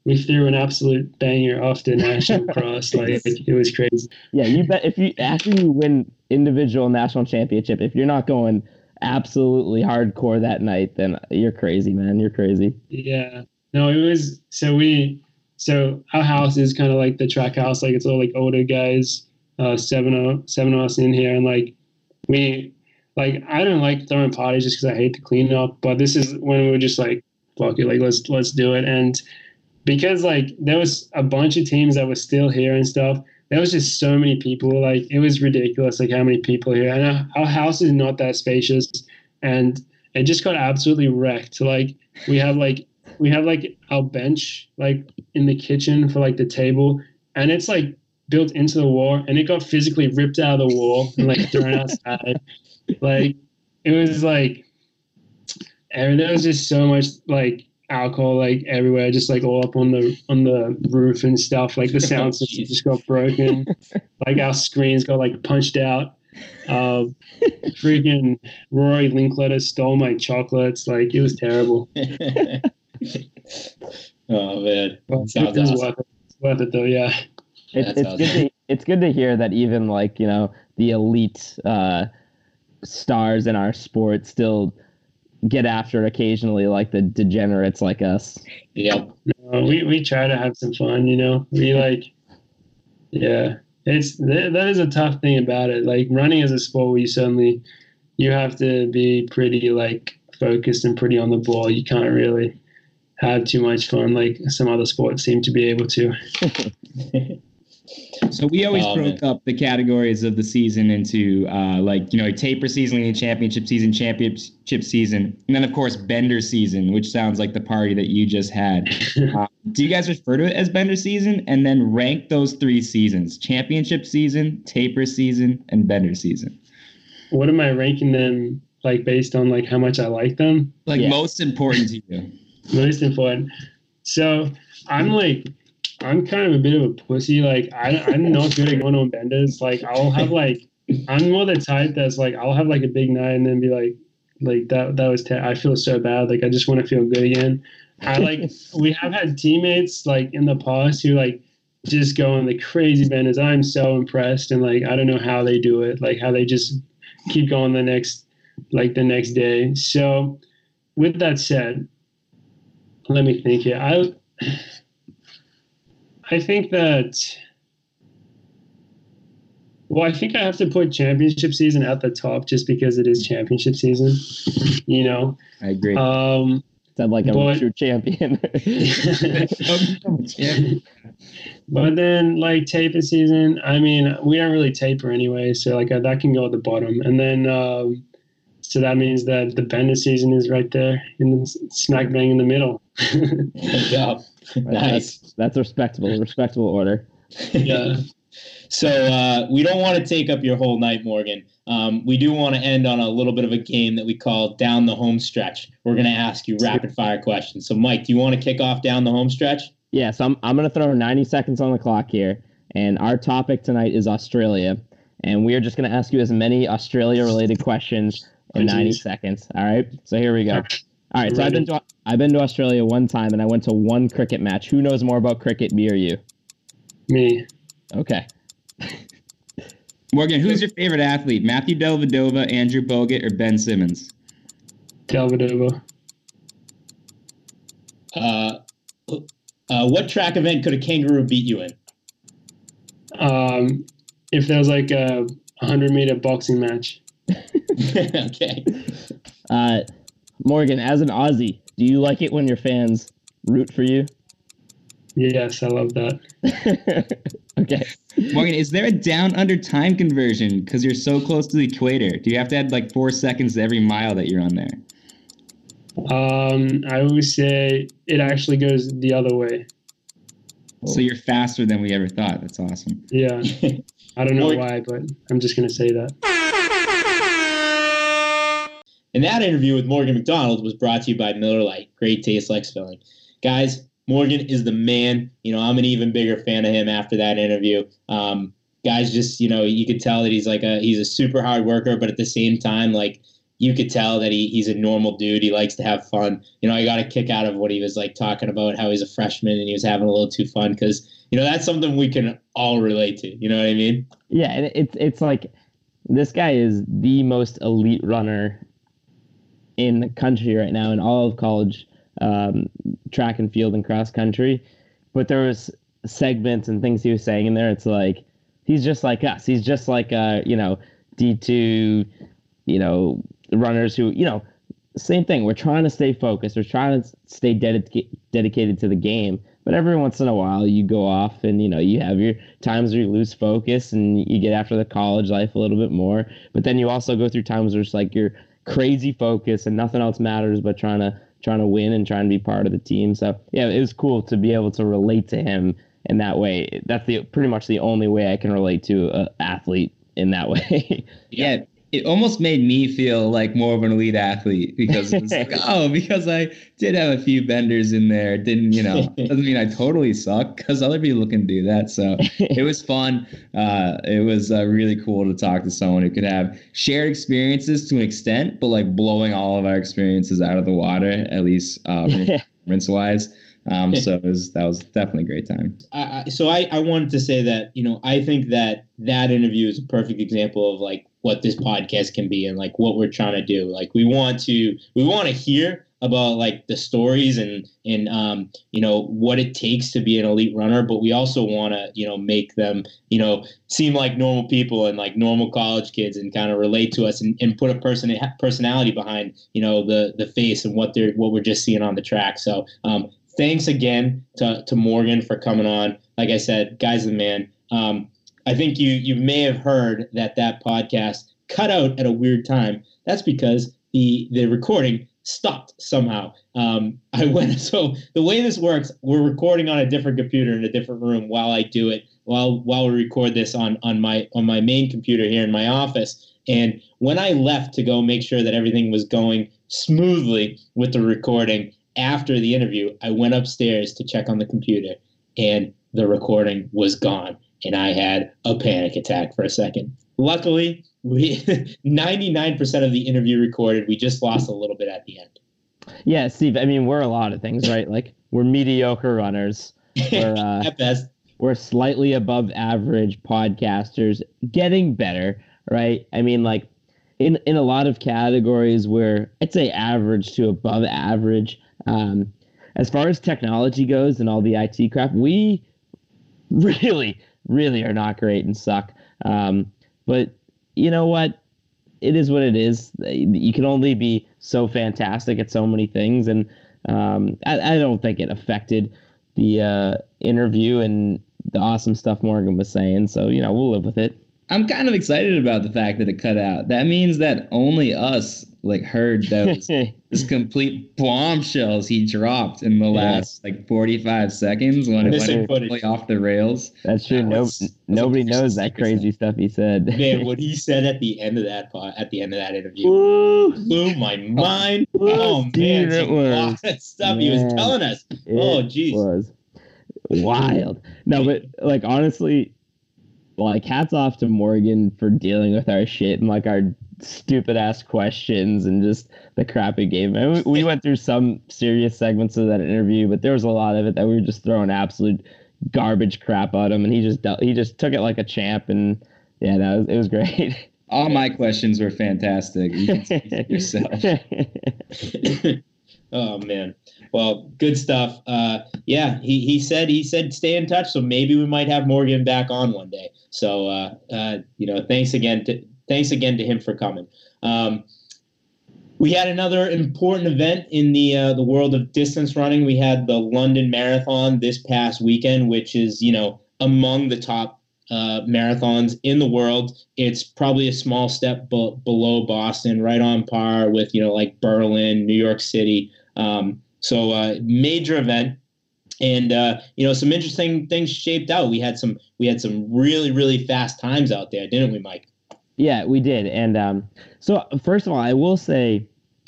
we threw an absolute banger off the national cross. Like it was crazy. Yeah, you bet. If you after you win individual national championship, if you're not going absolutely hardcore that night, then you're crazy, man. You're crazy. Yeah. No, it was. So our house is kind of like the track house. Like it's all like older guys, seven of us in here, and like I don't like throwing parties just because I hate to clean up. But this is when we were just like, fuck it, like let's do it. And because like there was a bunch of teams that were still here and stuff, there was just so many people. Like it was ridiculous, like how many people here. And our house is not that spacious, and it just got absolutely wrecked. Like we have like our bench like in the kitchen for like the table, and it's like built into the wall, and it got physically ripped out of the wall and like thrown outside. Like it was like, and there was just so much like alcohol like everywhere, just like all up on the roof and stuff. Like the sound system just got broken. Like our screens got like punched out. Freaking Rory Linkletter stole my chocolates. Like it was terrible. Oh man, well, sounds awesome. Worth it though, yeah. It's good to hear that even like, you know, the elite stars in our sport still get after it occasionally, like the degenerates like us. Yep. No, we try to have some fun, you know. We like, yeah, it's that is a tough thing about it. Like running is a sport where you have to be pretty like focused and pretty on the ball. You can't really have too much fun like some other sports seem to be able to. So we always broke up the categories of the season into like, you know, taper season, leading championship season, and then of course bender season, which sounds like the party that you just had. Do you guys refer to it as bender season? And then rank those three seasons: championship season, taper season, and bender season. What am I ranking them like based on like how much I like them? Like most important to you. Most important. So I'm kind of a bit of a pussy. Like I'm not good at going on benders. Like I'll have like, I'm more the type that's like, I'll have like a big night and then be like that was, I feel so bad. Like I just want to feel good again. We have had teammates like in the past who like just go on the crazy benders. I'm so impressed. And like, I don't know how they do it, like how they just keep going the next day. So with that said, let me think here. I think that Well, I think I have to put championship season at the top just because it is championship season, you know? I agree. Sound like I'm a true champion. But then, like, taper season, I mean, we don't really taper anyway, so, like, that can go at the bottom. And then, so that means that the Bender season is right there, in smack bang in the middle. Good job. Right, nice. That's respectable. Respectable order. Yeah. So we don't want to take up your whole night, Morgan. We do want to end on a little bit of a game that we call Down the Home Stretch. We're going to ask you rapid-fire questions. So, Mike, do you want to kick off Down the Home Stretch? Yeah, so I'm going to throw 90 seconds on the clock here. And our topic tonight is Australia. And we are just going to ask you as many Australia-related questions in 90 seconds. All right? So here we go. All right, so I've been to Australia one time, and I went to one cricket match. Who knows more about cricket, me or you? Me. Okay. Morgan, who's your favorite athlete? Matthew Delvedova, Andrew Bogut, or Ben Simmons? Delvedova. What track event could a kangaroo beat you in? If there was like a 100-meter boxing match. Okay. Morgan, as an Aussie, do you like it when your fans root for you? Yes, I love that. Okay. Morgan, is there a down under time conversion because you're so close to the equator? Do you have to add like 4 seconds to every mile that you're on there? I always say it actually goes the other way. So you're faster than we ever thought. That's awesome. Yeah. I don't know why, but I'm just going to say that. And that interview with Morgan McDonald was brought to you by Miller Lite. Great taste like spelling. Guys, Morgan is the man. You know, I'm an even bigger fan of him after that interview. Guys, just, you know, you could tell that he's a super hard worker, but at the same time, like, you could tell that he's a normal dude. He likes to have fun. You know, I got a kick out of what he was like talking about, how he's a freshman and he was having a little too fun because, you know, that's something we can all relate to. You know what I mean? Yeah, and it's like this guy is the most elite runner in the country right now in all of college track and field and cross country, but there was segments and things he was saying in there. It's like he's just like us. He's just like you know, D2, you know, runners who, you know, same thing. We're trying to stay focused. We're trying to stay dedicated to the game. But every once in a while, you go off and, you know, you have your times where you lose focus and you get after the college life a little bit more. But then you also go through times where it's like you're crazy focused and nothing else matters but trying to win and trying to be part of the team. So yeah, it was cool to be able to relate to him in that way. That's pretty much the only way I can relate to an athlete in that way. Yeah. It almost made me feel like more of an elite athlete because it's like, because I did have a few benders in there. Didn't, you know, doesn't mean I totally suck because other people can do that. So it was fun. It was really cool to talk to someone who could have shared experiences to an extent, but like blowing all of our experiences out of the water, at least performance wise. So that was definitely a great time. So I wanted to say that, you know, I think that interview is a perfect example of like what this podcast can be and like what we're trying to do. Like we want to hear about like the stories and you know, what it takes to be an elite runner, but we also want to, you know, make them, you know, seem like normal people and like normal college kids and kind of relate to us and put a personality behind, you know, the face and what we're just seeing on the track. So, thanks again to Morgan for coming on. Like I said, guys, the man. I think you may have heard that podcast cut out at a weird time. That's because the recording stopped somehow. So the way this works, we're recording on a different computer in a different room while I do it, while we record this on my main computer here in my office. And when I left to go make sure that everything was going smoothly with the recording, after the interview, I went upstairs to check on the computer and the recording was gone. And I had a panic attack for a second. Luckily, 99% of the interview recorded. We just lost a little bit at the end. Yeah, Steve, I mean, we're a lot of things, right? Like, we're mediocre runners. We're, at best. We're slightly above average podcasters, getting better, right? I mean, like, in a lot of categories where I'd say average to above average. As far as technology goes and all the IT crap, we really, really are not great and suck. But you know what? It is what it is. You can only be so fantastic at so many things. And I don't think it affected the interview and the awesome stuff Morgan was saying. So, you know, we'll live with it. I'm kind of excited about the fact that it cut out. That means that only us heard those this complete bombshells he dropped in the last 45 seconds when it went completely off the rails. That's true. Nobody knows that crazy stuff he said. Man, what he said at the end of that interview blew my mind. Oh man, that stuff he was telling us. Oh geez, it was wild. No, but honestly. Hats off to Morgan for dealing with our shit and our stupid ass questions and just the crap it gave. And we went through some serious segments of that interview, but there was a lot of it that we were just throwing absolute garbage crap at him, and he just took it like a champ. And yeah, it was great. All my questions were fantastic. You can see it yourself. Oh man. Well, good stuff. Yeah, he said stay in touch, so maybe we might have Morgan back on one day. So thanks again to him for coming. We had another important event in the world of distance running. We had the London Marathon this past weekend, which is, among the top marathons in the world. It's probably a small step below Boston, right on par with Berlin, New York City. So major event, and some interesting things shaped out. We had some really, really fast times out there, didn't we, Mike? Yeah, we did. And so first of all, I will say,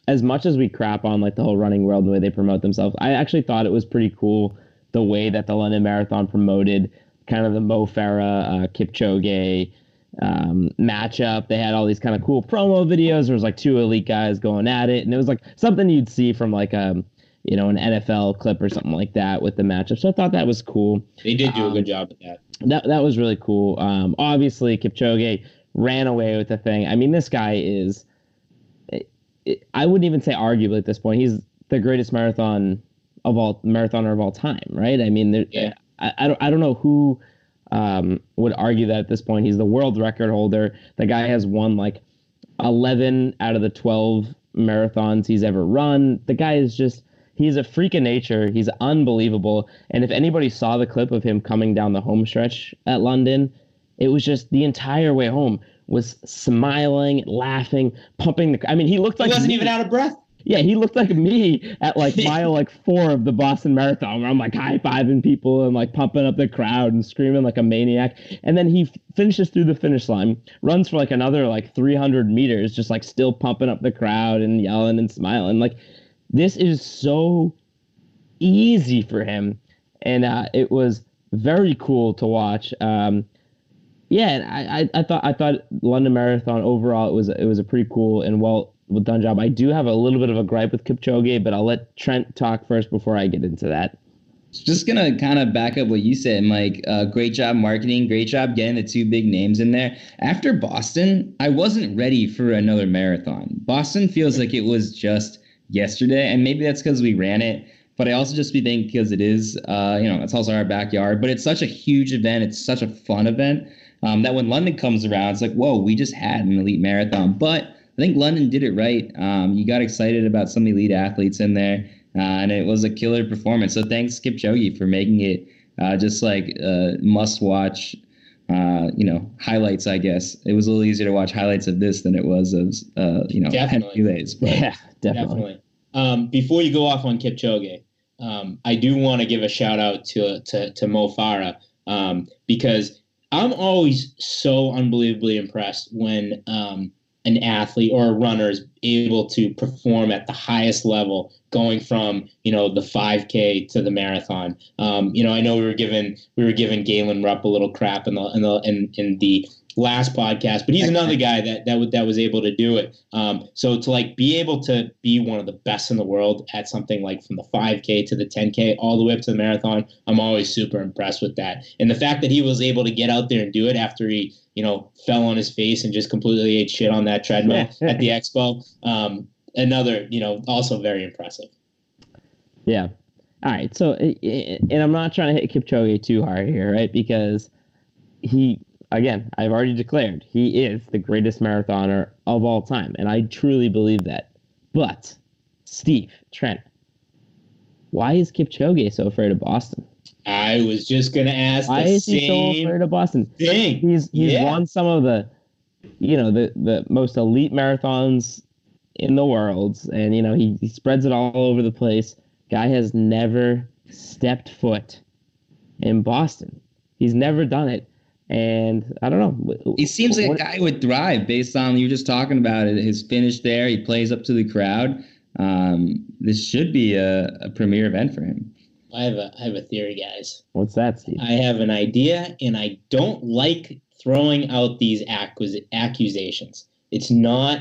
as much as we crap on the whole running world and the way they promote themselves, I actually thought it was pretty cool the way that the London Marathon promoted kind of the Mo Farah, Kipchoge matchup. They had all these kind of cool promo videos. There was two elite guys going at it, and it was something you'd see from an NFL clip or something like that with the matchup. So I thought that was cool. They did do a good job at that. That was really cool. Obviously Kipchoge ran away with the thing. I mean, this guy is, I wouldn't even say arguably at this point, he's the greatest marathoner of all time, right? I mean, I don't know who would argue that at this point. He's the world record holder. The guy has won 11 out of the 12 marathons he's ever run. The guy is just, he's a freak of nature. He's unbelievable. And if anybody saw the clip of him coming down the home stretch at London, it was just the entire way home was smiling, laughing, pumping. He looked like he wasn't even out of breath. Yeah, he looked like me at mile 4 of the Boston Marathon, where I'm high-fiving people and pumping up the crowd and screaming like a maniac. And then he finishes through the finish line, runs for another 300 meters, just still pumping up the crowd and yelling and smiling. This is so easy for him, and it was very cool to watch. I thought London Marathon overall it was a pretty cool and well done job. I do have a little bit of a gripe with Kipchoge, but I'll let Trent talk first before I get into that. Just going to kind of back up what you said, Mike. Great job marketing. Great job getting the two big names in there. After Boston, I wasn't ready for another marathon. Boston feels like it was just yesterday, and maybe that's because we ran it. But I also just be thinking because it is, it's also our backyard. But it's such a huge event. It's such a fun event that when London comes around, it's whoa, we just had an elite marathon. But I think London did it right. You got excited about some elite athletes in there, and it was a killer performance. So thanks, Kipchoge, for making it must-watch, highlights, I guess. It was a little easier to watch highlights of this than it was of, Penn Relays. Yeah, definitely. Before you go off on Kipchoge, I do want to give a shout-out to Mo Farah because I'm always so unbelievably impressed when an athlete or a runner is able to perform at the highest level, going from, the 5K to the marathon. I know we were giving Galen Rupp a little crap in the last podcast, but he's another guy that was able to do it. So to be able to be one of the best in the world at something from the 5K to the 10K all the way up to the marathon, I'm always super impressed with that. And the fact that he was able to get out there and do it after he, fell on his face and just completely ate shit on that treadmill at the expo. Another, also very impressive. Yeah. All right. So, and I'm not trying to hit Kipchoge too hard here, right? Because again, I've already declared he is the greatest marathoner of all time, and I truly believe that. But, Steve, Trent, why is Kipchoge so afraid of Boston? I was just going to ask why the same thing. Why is he so afraid of Boston? He's won some of the, you know, the most elite marathons in the world, and, you know, he spreads it all over the place. Guy has never stepped foot in Boston. He's never done it. And I don't know. He seems like a guy who would thrive based on, you were just talking about it, his finish there. He plays up to the crowd. This should be a premier event for him. I have a theory, guys. What's that, Steve? I have an idea, and I don't like throwing out these accusations. It's not,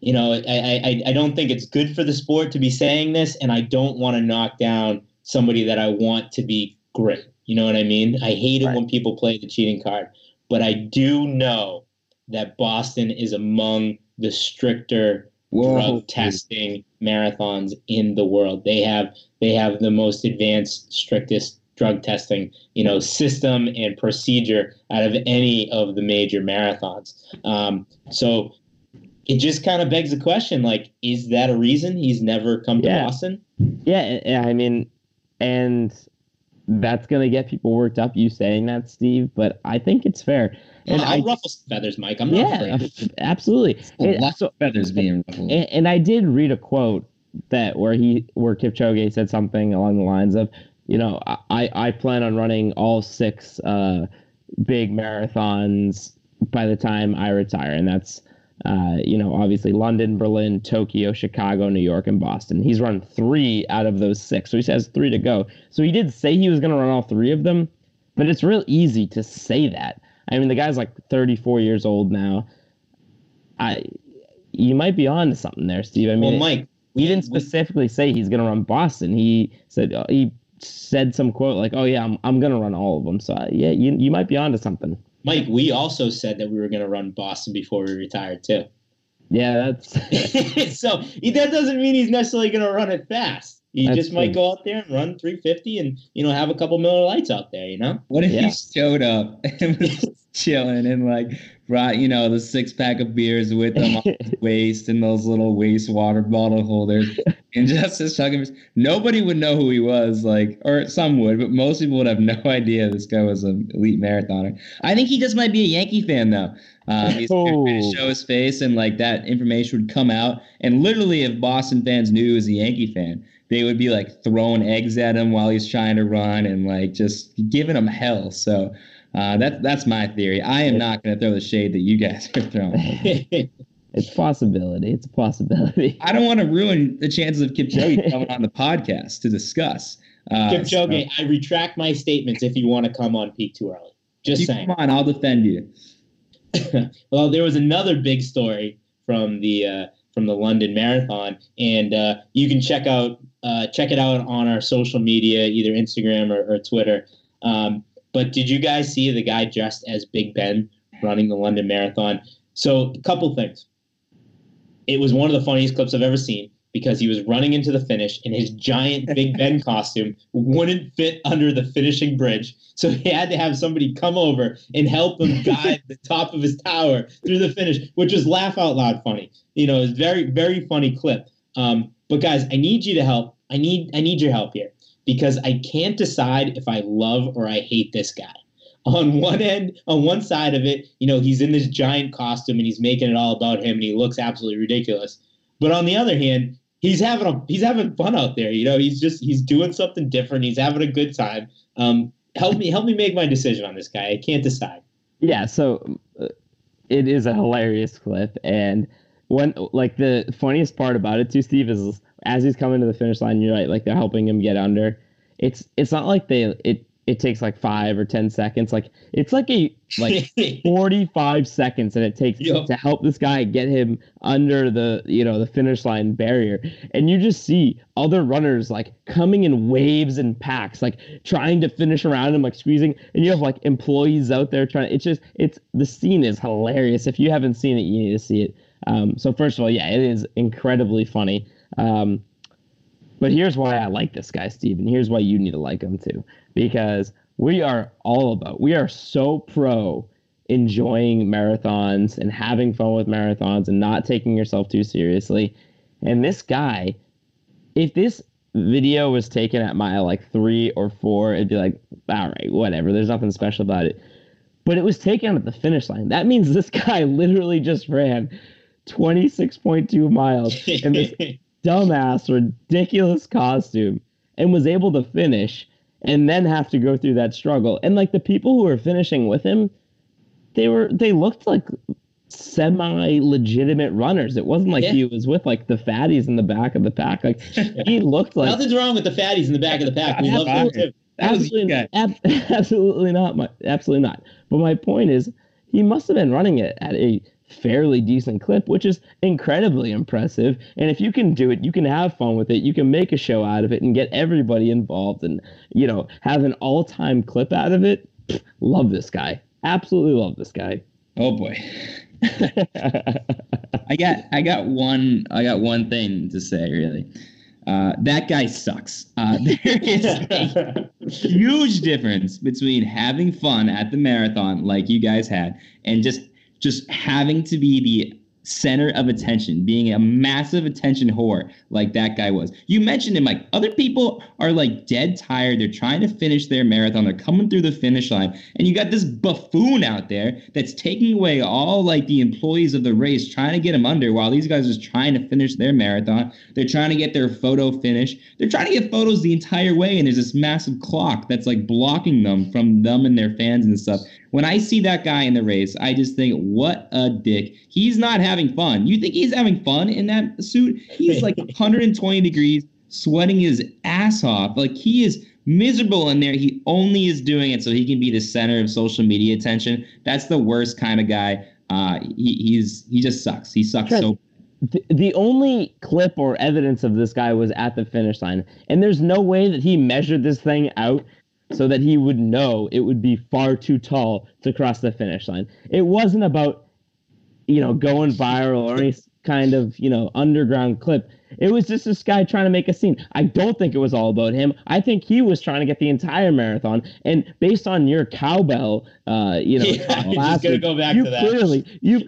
you know, I don't think it's good for the sport to be saying this, and I don't want to knock down somebody that I want to be great. You know what I mean? I hate it when people play the cheating card. But I do know that Boston is among the stricter drug testing marathons in the world. They have the most advanced, strictest drug testing, you know, system and procedure out of any of the major marathons. So it just kind of begs the question, like, is that a reason he's never come to Boston? Yeah, I mean, and that's going to get people worked up, you saying that, Steve, but I think it's fair. And well, I'll ruffle some feathers, Mike. I'm not afraid. Yeah, absolutely. Lots of feathers being ruffled. And I did read a quote where Kipchoge said something along the lines of, you know, I plan on running all six big marathons by the time I retire. And that's, you know, obviously London, Berlin, Tokyo, Chicago, New York, and Boston. He's run 3 out of those 6, so he has 3 to go. So he did say he was going to run all 3 of them, but it's real easy to say that. I mean, the guy's like 34 years old now. You might be on to something there, Steve. I mean, well, Mike, we didn't specifically say he's going to run Boston. He said some quote like, "Oh yeah, I'm going to run all of them." So you might be on to something. Mike, we also said that we were going to run Boston before we retired, too. Yeah, that's... So that doesn't mean he's necessarily going to run it fast. He just might go out there and run 350 and, you know, have a couple Miller Lights out there, you know? What if he showed up and was chilling and, like, brought, you know, the 6-pack of beers with him on his waist and those little waist water bottle holders and just his chugging? Nobody would know who he was, like, or some would, but most people would have no idea this guy was an elite marathoner. I think he just might be a Yankee fan, though. He's going to show his face, and, like, that information would come out. And literally, if Boston fans knew he was a Yankee fan, they would be, like, throwing eggs at him while he's trying to run and, like, just giving him hell. So that's my theory. I am not going to throw the shade that you guys are throwing. It's a possibility. I don't want to ruin the chances of Kipchoge coming on the podcast to discuss. Kipchoge, I retract my statements if you want to come on Peak Too Early. Just saying. Come on, I'll defend you. Well, there was another big story from the London Marathon, and you can check it out on our social media, either Instagram or Twitter. But did you guys see the guy dressed as Big Ben running the London Marathon? So a couple things. It was one of the funniest clips I've ever seen because he was running into the finish and his giant Big Ben costume wouldn't fit under the finishing bridge. So he had to have somebody come over and help him guide the top of his tower through the finish, which was laugh out loud funny. You know, it's very, very funny clip. But guys, I need you to help. I need your help here because I can't decide if I love or I hate this guy. On one side of it, you know, he's in this giant costume and he's making it all about him and he looks absolutely ridiculous. But on the other hand, he's having fun out there. You know, he's doing something different. He's having a good time. Help me make my decision on this guy. I can't decide. Yeah. So it is a hilarious clip. And when, like, the funniest part about it too, Steve, is as he's coming to the finish line, you're right. Like, they're helping him get under. It's not like it takes like 5 or 10 seconds. Like, it's like 45 seconds that it takes to help this guy get him under the, you know, the finish line barrier. And you just see other runners like coming in waves and packs, like trying to finish around him, like squeezing. And you have like employees out there trying. The scene is hilarious. If you haven't seen it, you need to see it. So first of all, yeah, it is incredibly funny. But here's why I like this guy, Steve, and here's why you need to like him too. Because we are so pro enjoying marathons and having fun with marathons and not taking yourself too seriously. And this guy, if this video was taken at mile like 3 or 4, it'd be like, all right, whatever, there's nothing special about it. But it was taken at the finish line. That means this guy literally just ran 26.2 miles in this dumbass, ridiculous costume and was able to finish and then have to go through that struggle. And like the people who were finishing with him, they looked like semi-legitimate runners. It wasn't like he was with like the fatties in the back of the pack. Like he looked like nothing's wrong with the fatties in the back of the pack. We love them. Absolutely not. But my point is, he must have been running it at a fairly decent clip, which is incredibly impressive. And if you can do it, you can have fun with it, you can make a show out of it and get everybody involved and, you know, have an all-time clip out of it. Love this guy. Absolutely love this guy. Oh boy. I got one thing to say, really. That guy sucks. There is a huge difference between having fun at the marathon like you guys had and just having to be the center of attention, being a massive attention whore like that guy was. You mentioned him, like, other people are like dead tired. They're trying to finish their marathon. They're coming through the finish line. And you got this buffoon out there that's taking away all like the employees of the race, trying to get them under while these guys are just trying to finish their marathon. They're trying to get their photo finish. They're trying to get photos the entire way. And there's this massive clock that's like blocking them from them and their fans and stuff. When I see that guy in the race, I just think, what a dick. He's not having fun. You think he's having fun in that suit? He's like 120 degrees, sweating his ass off. Like, he is miserable in there. He only is doing it so he can be the center of social media attention. That's the worst kind of guy. He just sucks. He sucks so bad. The only clip or evidence of this guy was at the finish line, and there's no way that he measured this thing out so that he would know it would be far too tall to cross the finish line. It wasn't about, you know, going viral or any kind of, you know, underground clip. It was just this guy trying to make a scene. I don't think it was all about him. I think he was trying to get the entire marathon. And based on your cowbell, you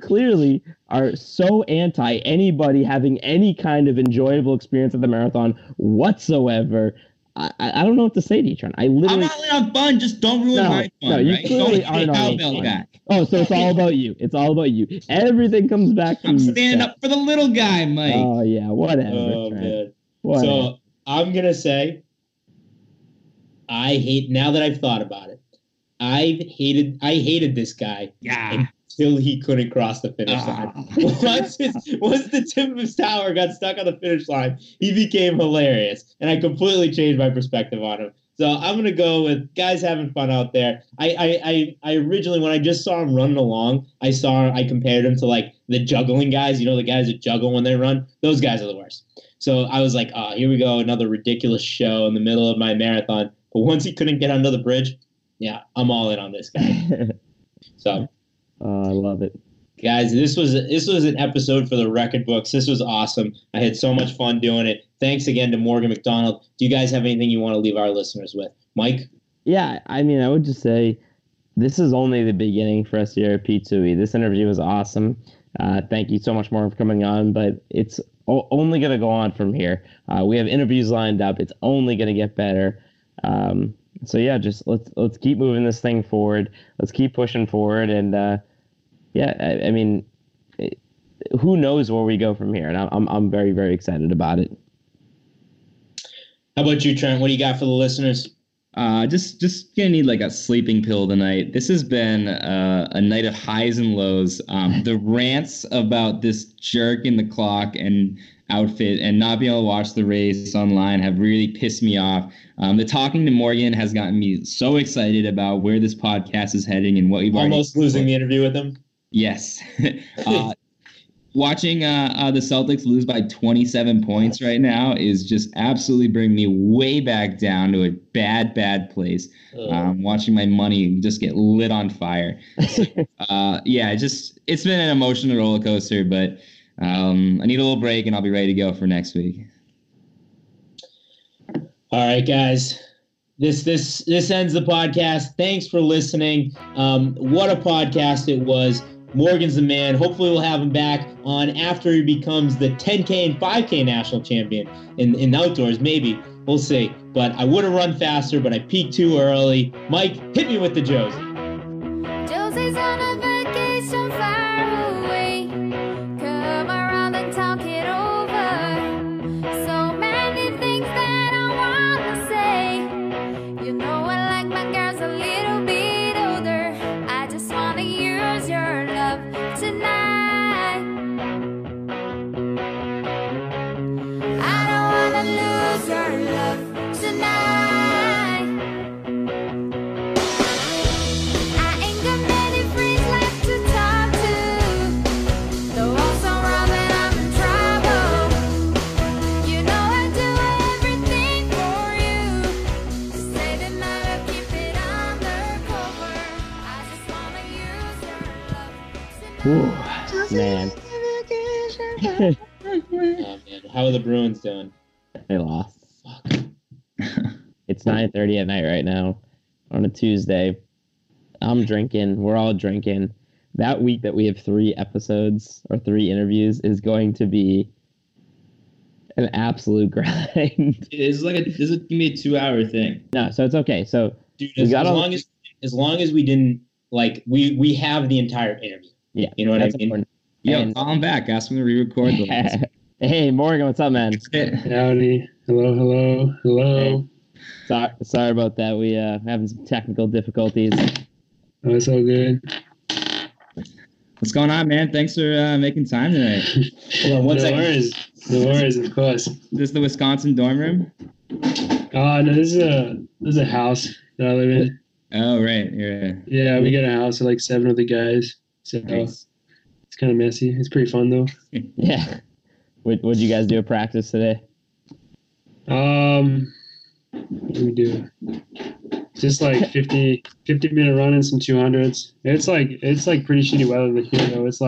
clearly are so anti anybody having any kind of enjoyable experience at the marathon whatsoever. I don't know what to say to you, Trent. I'm not letting on fun. Just don't ruin my fun. No, you clearly aren't on fun. Oh, so it's all about you. It's all about you. Everything comes back to you. I'm standing up for the little guy, Mike. Oh, yeah. Whatever, man. Whatever. So I'm going to say, now that I've thought about it, I hated this guy. Yeah. Until he couldn't cross the finish line. Once the tip of his tower got stuck on the finish line, he became hilarious. And I completely changed my perspective on him. So I'm going to go with guys having fun out there. I originally, when I just saw him running along, I compared him to like the juggling guys, you know, the guys that juggle when they run. Those guys are the worst. So I was like, oh, here we go, another ridiculous show in the middle of my marathon. But once he couldn't get under the bridge, yeah, I'm all in on this guy. So... I love it. Guys, this was an episode for the record books. This was awesome. I had so much fun doing it. Thanks again to Morgan McDonald. Do you guys have anything you want to leave our listeners with? Mike? Yeah, I mean, I would just say this is only the beginning for us here at P2E. This interview was awesome. Thank you so much, Morgan, for coming on, but it's only going to go on from here. We have interviews lined up. It's only going to get better. So yeah, just let's keep moving this thing forward. Let's keep pushing forward, and I mean, who knows where we go from here? And I'm very, very excited about it. How about you, Trent? What do you got for the listeners? Just gonna need like a sleeping pill tonight. This has been a night of highs and lows. The rants about this jerk in the clock and outfit and not being able to watch the race online have really pissed me off. The talking to Morgan has gotten me so excited about where this podcast is heading and what we've almost already losing the interview with him. Yes. Watching the Celtics lose by 27 points right now is just absolutely bringing me way back down to a bad, bad place. Watching my money just get lit on fire. It's been an emotional roller coaster, but I need a little break and I'll be ready to go for next week. All right, guys. This ends the podcast. Thanks for listening. What a podcast it was. Morgan's the man. Hopefully we'll have him back on after he becomes the 10K and 5K national champion in outdoors. Maybe. We'll see. But I would have run faster, but I peaked too early. Mike, hit me with the Josie. Josie's on a vacation far away. Come around and talk it over. So many things that I want to say. You know I like my girls a little bit older. I just want to use your love tonight. I don't want to lose your love tonight. Ooh, man. Oh, man. How are the Bruins doing? They lost. Fuck. It's 9:30 at night right now on a Tuesday. I'm drinking. We're all drinking. That week that we have 3 episodes or 3 interviews is going to be an absolute grind. This is gonna be a 2-hour thing. No, so it's okay. So dude, as long as we didn't we have the entire interview. Yeah, you know what I mean? Important. Yo, call him back. Ask him to re-record the last. Hey, Morgan, what's up, man? Howdy. Hello. Hey. Sorry about that. We having some technical difficulties. Oh, it's all good. What's going on, man? Thanks for making time tonight. Hold on, no worries, of course. This is the Wisconsin dorm room? No, this is a house that I live in. Oh, right. Yeah, we got a house with 7 other guys. So nice. It's kind of messy. It's pretty fun though. Yeah. What'd you guys do at practice today? What did we do? Just 50-minute run and some 200s. It's pretty shitty weather here though. It's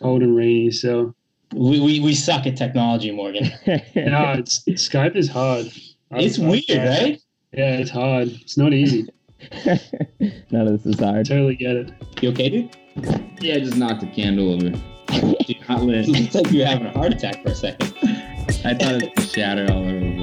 cold and rainy. So we suck at technology, Morgan. No, Skype is hard. It's weird, right? Yeah, it's hard. It's not easy. None of this is hard. Totally get it. You okay, dude? Yeah, I just knocked a candle over. Dude, hot lit. It's like you're having a heart attack for a second. I thought it would shatter all over.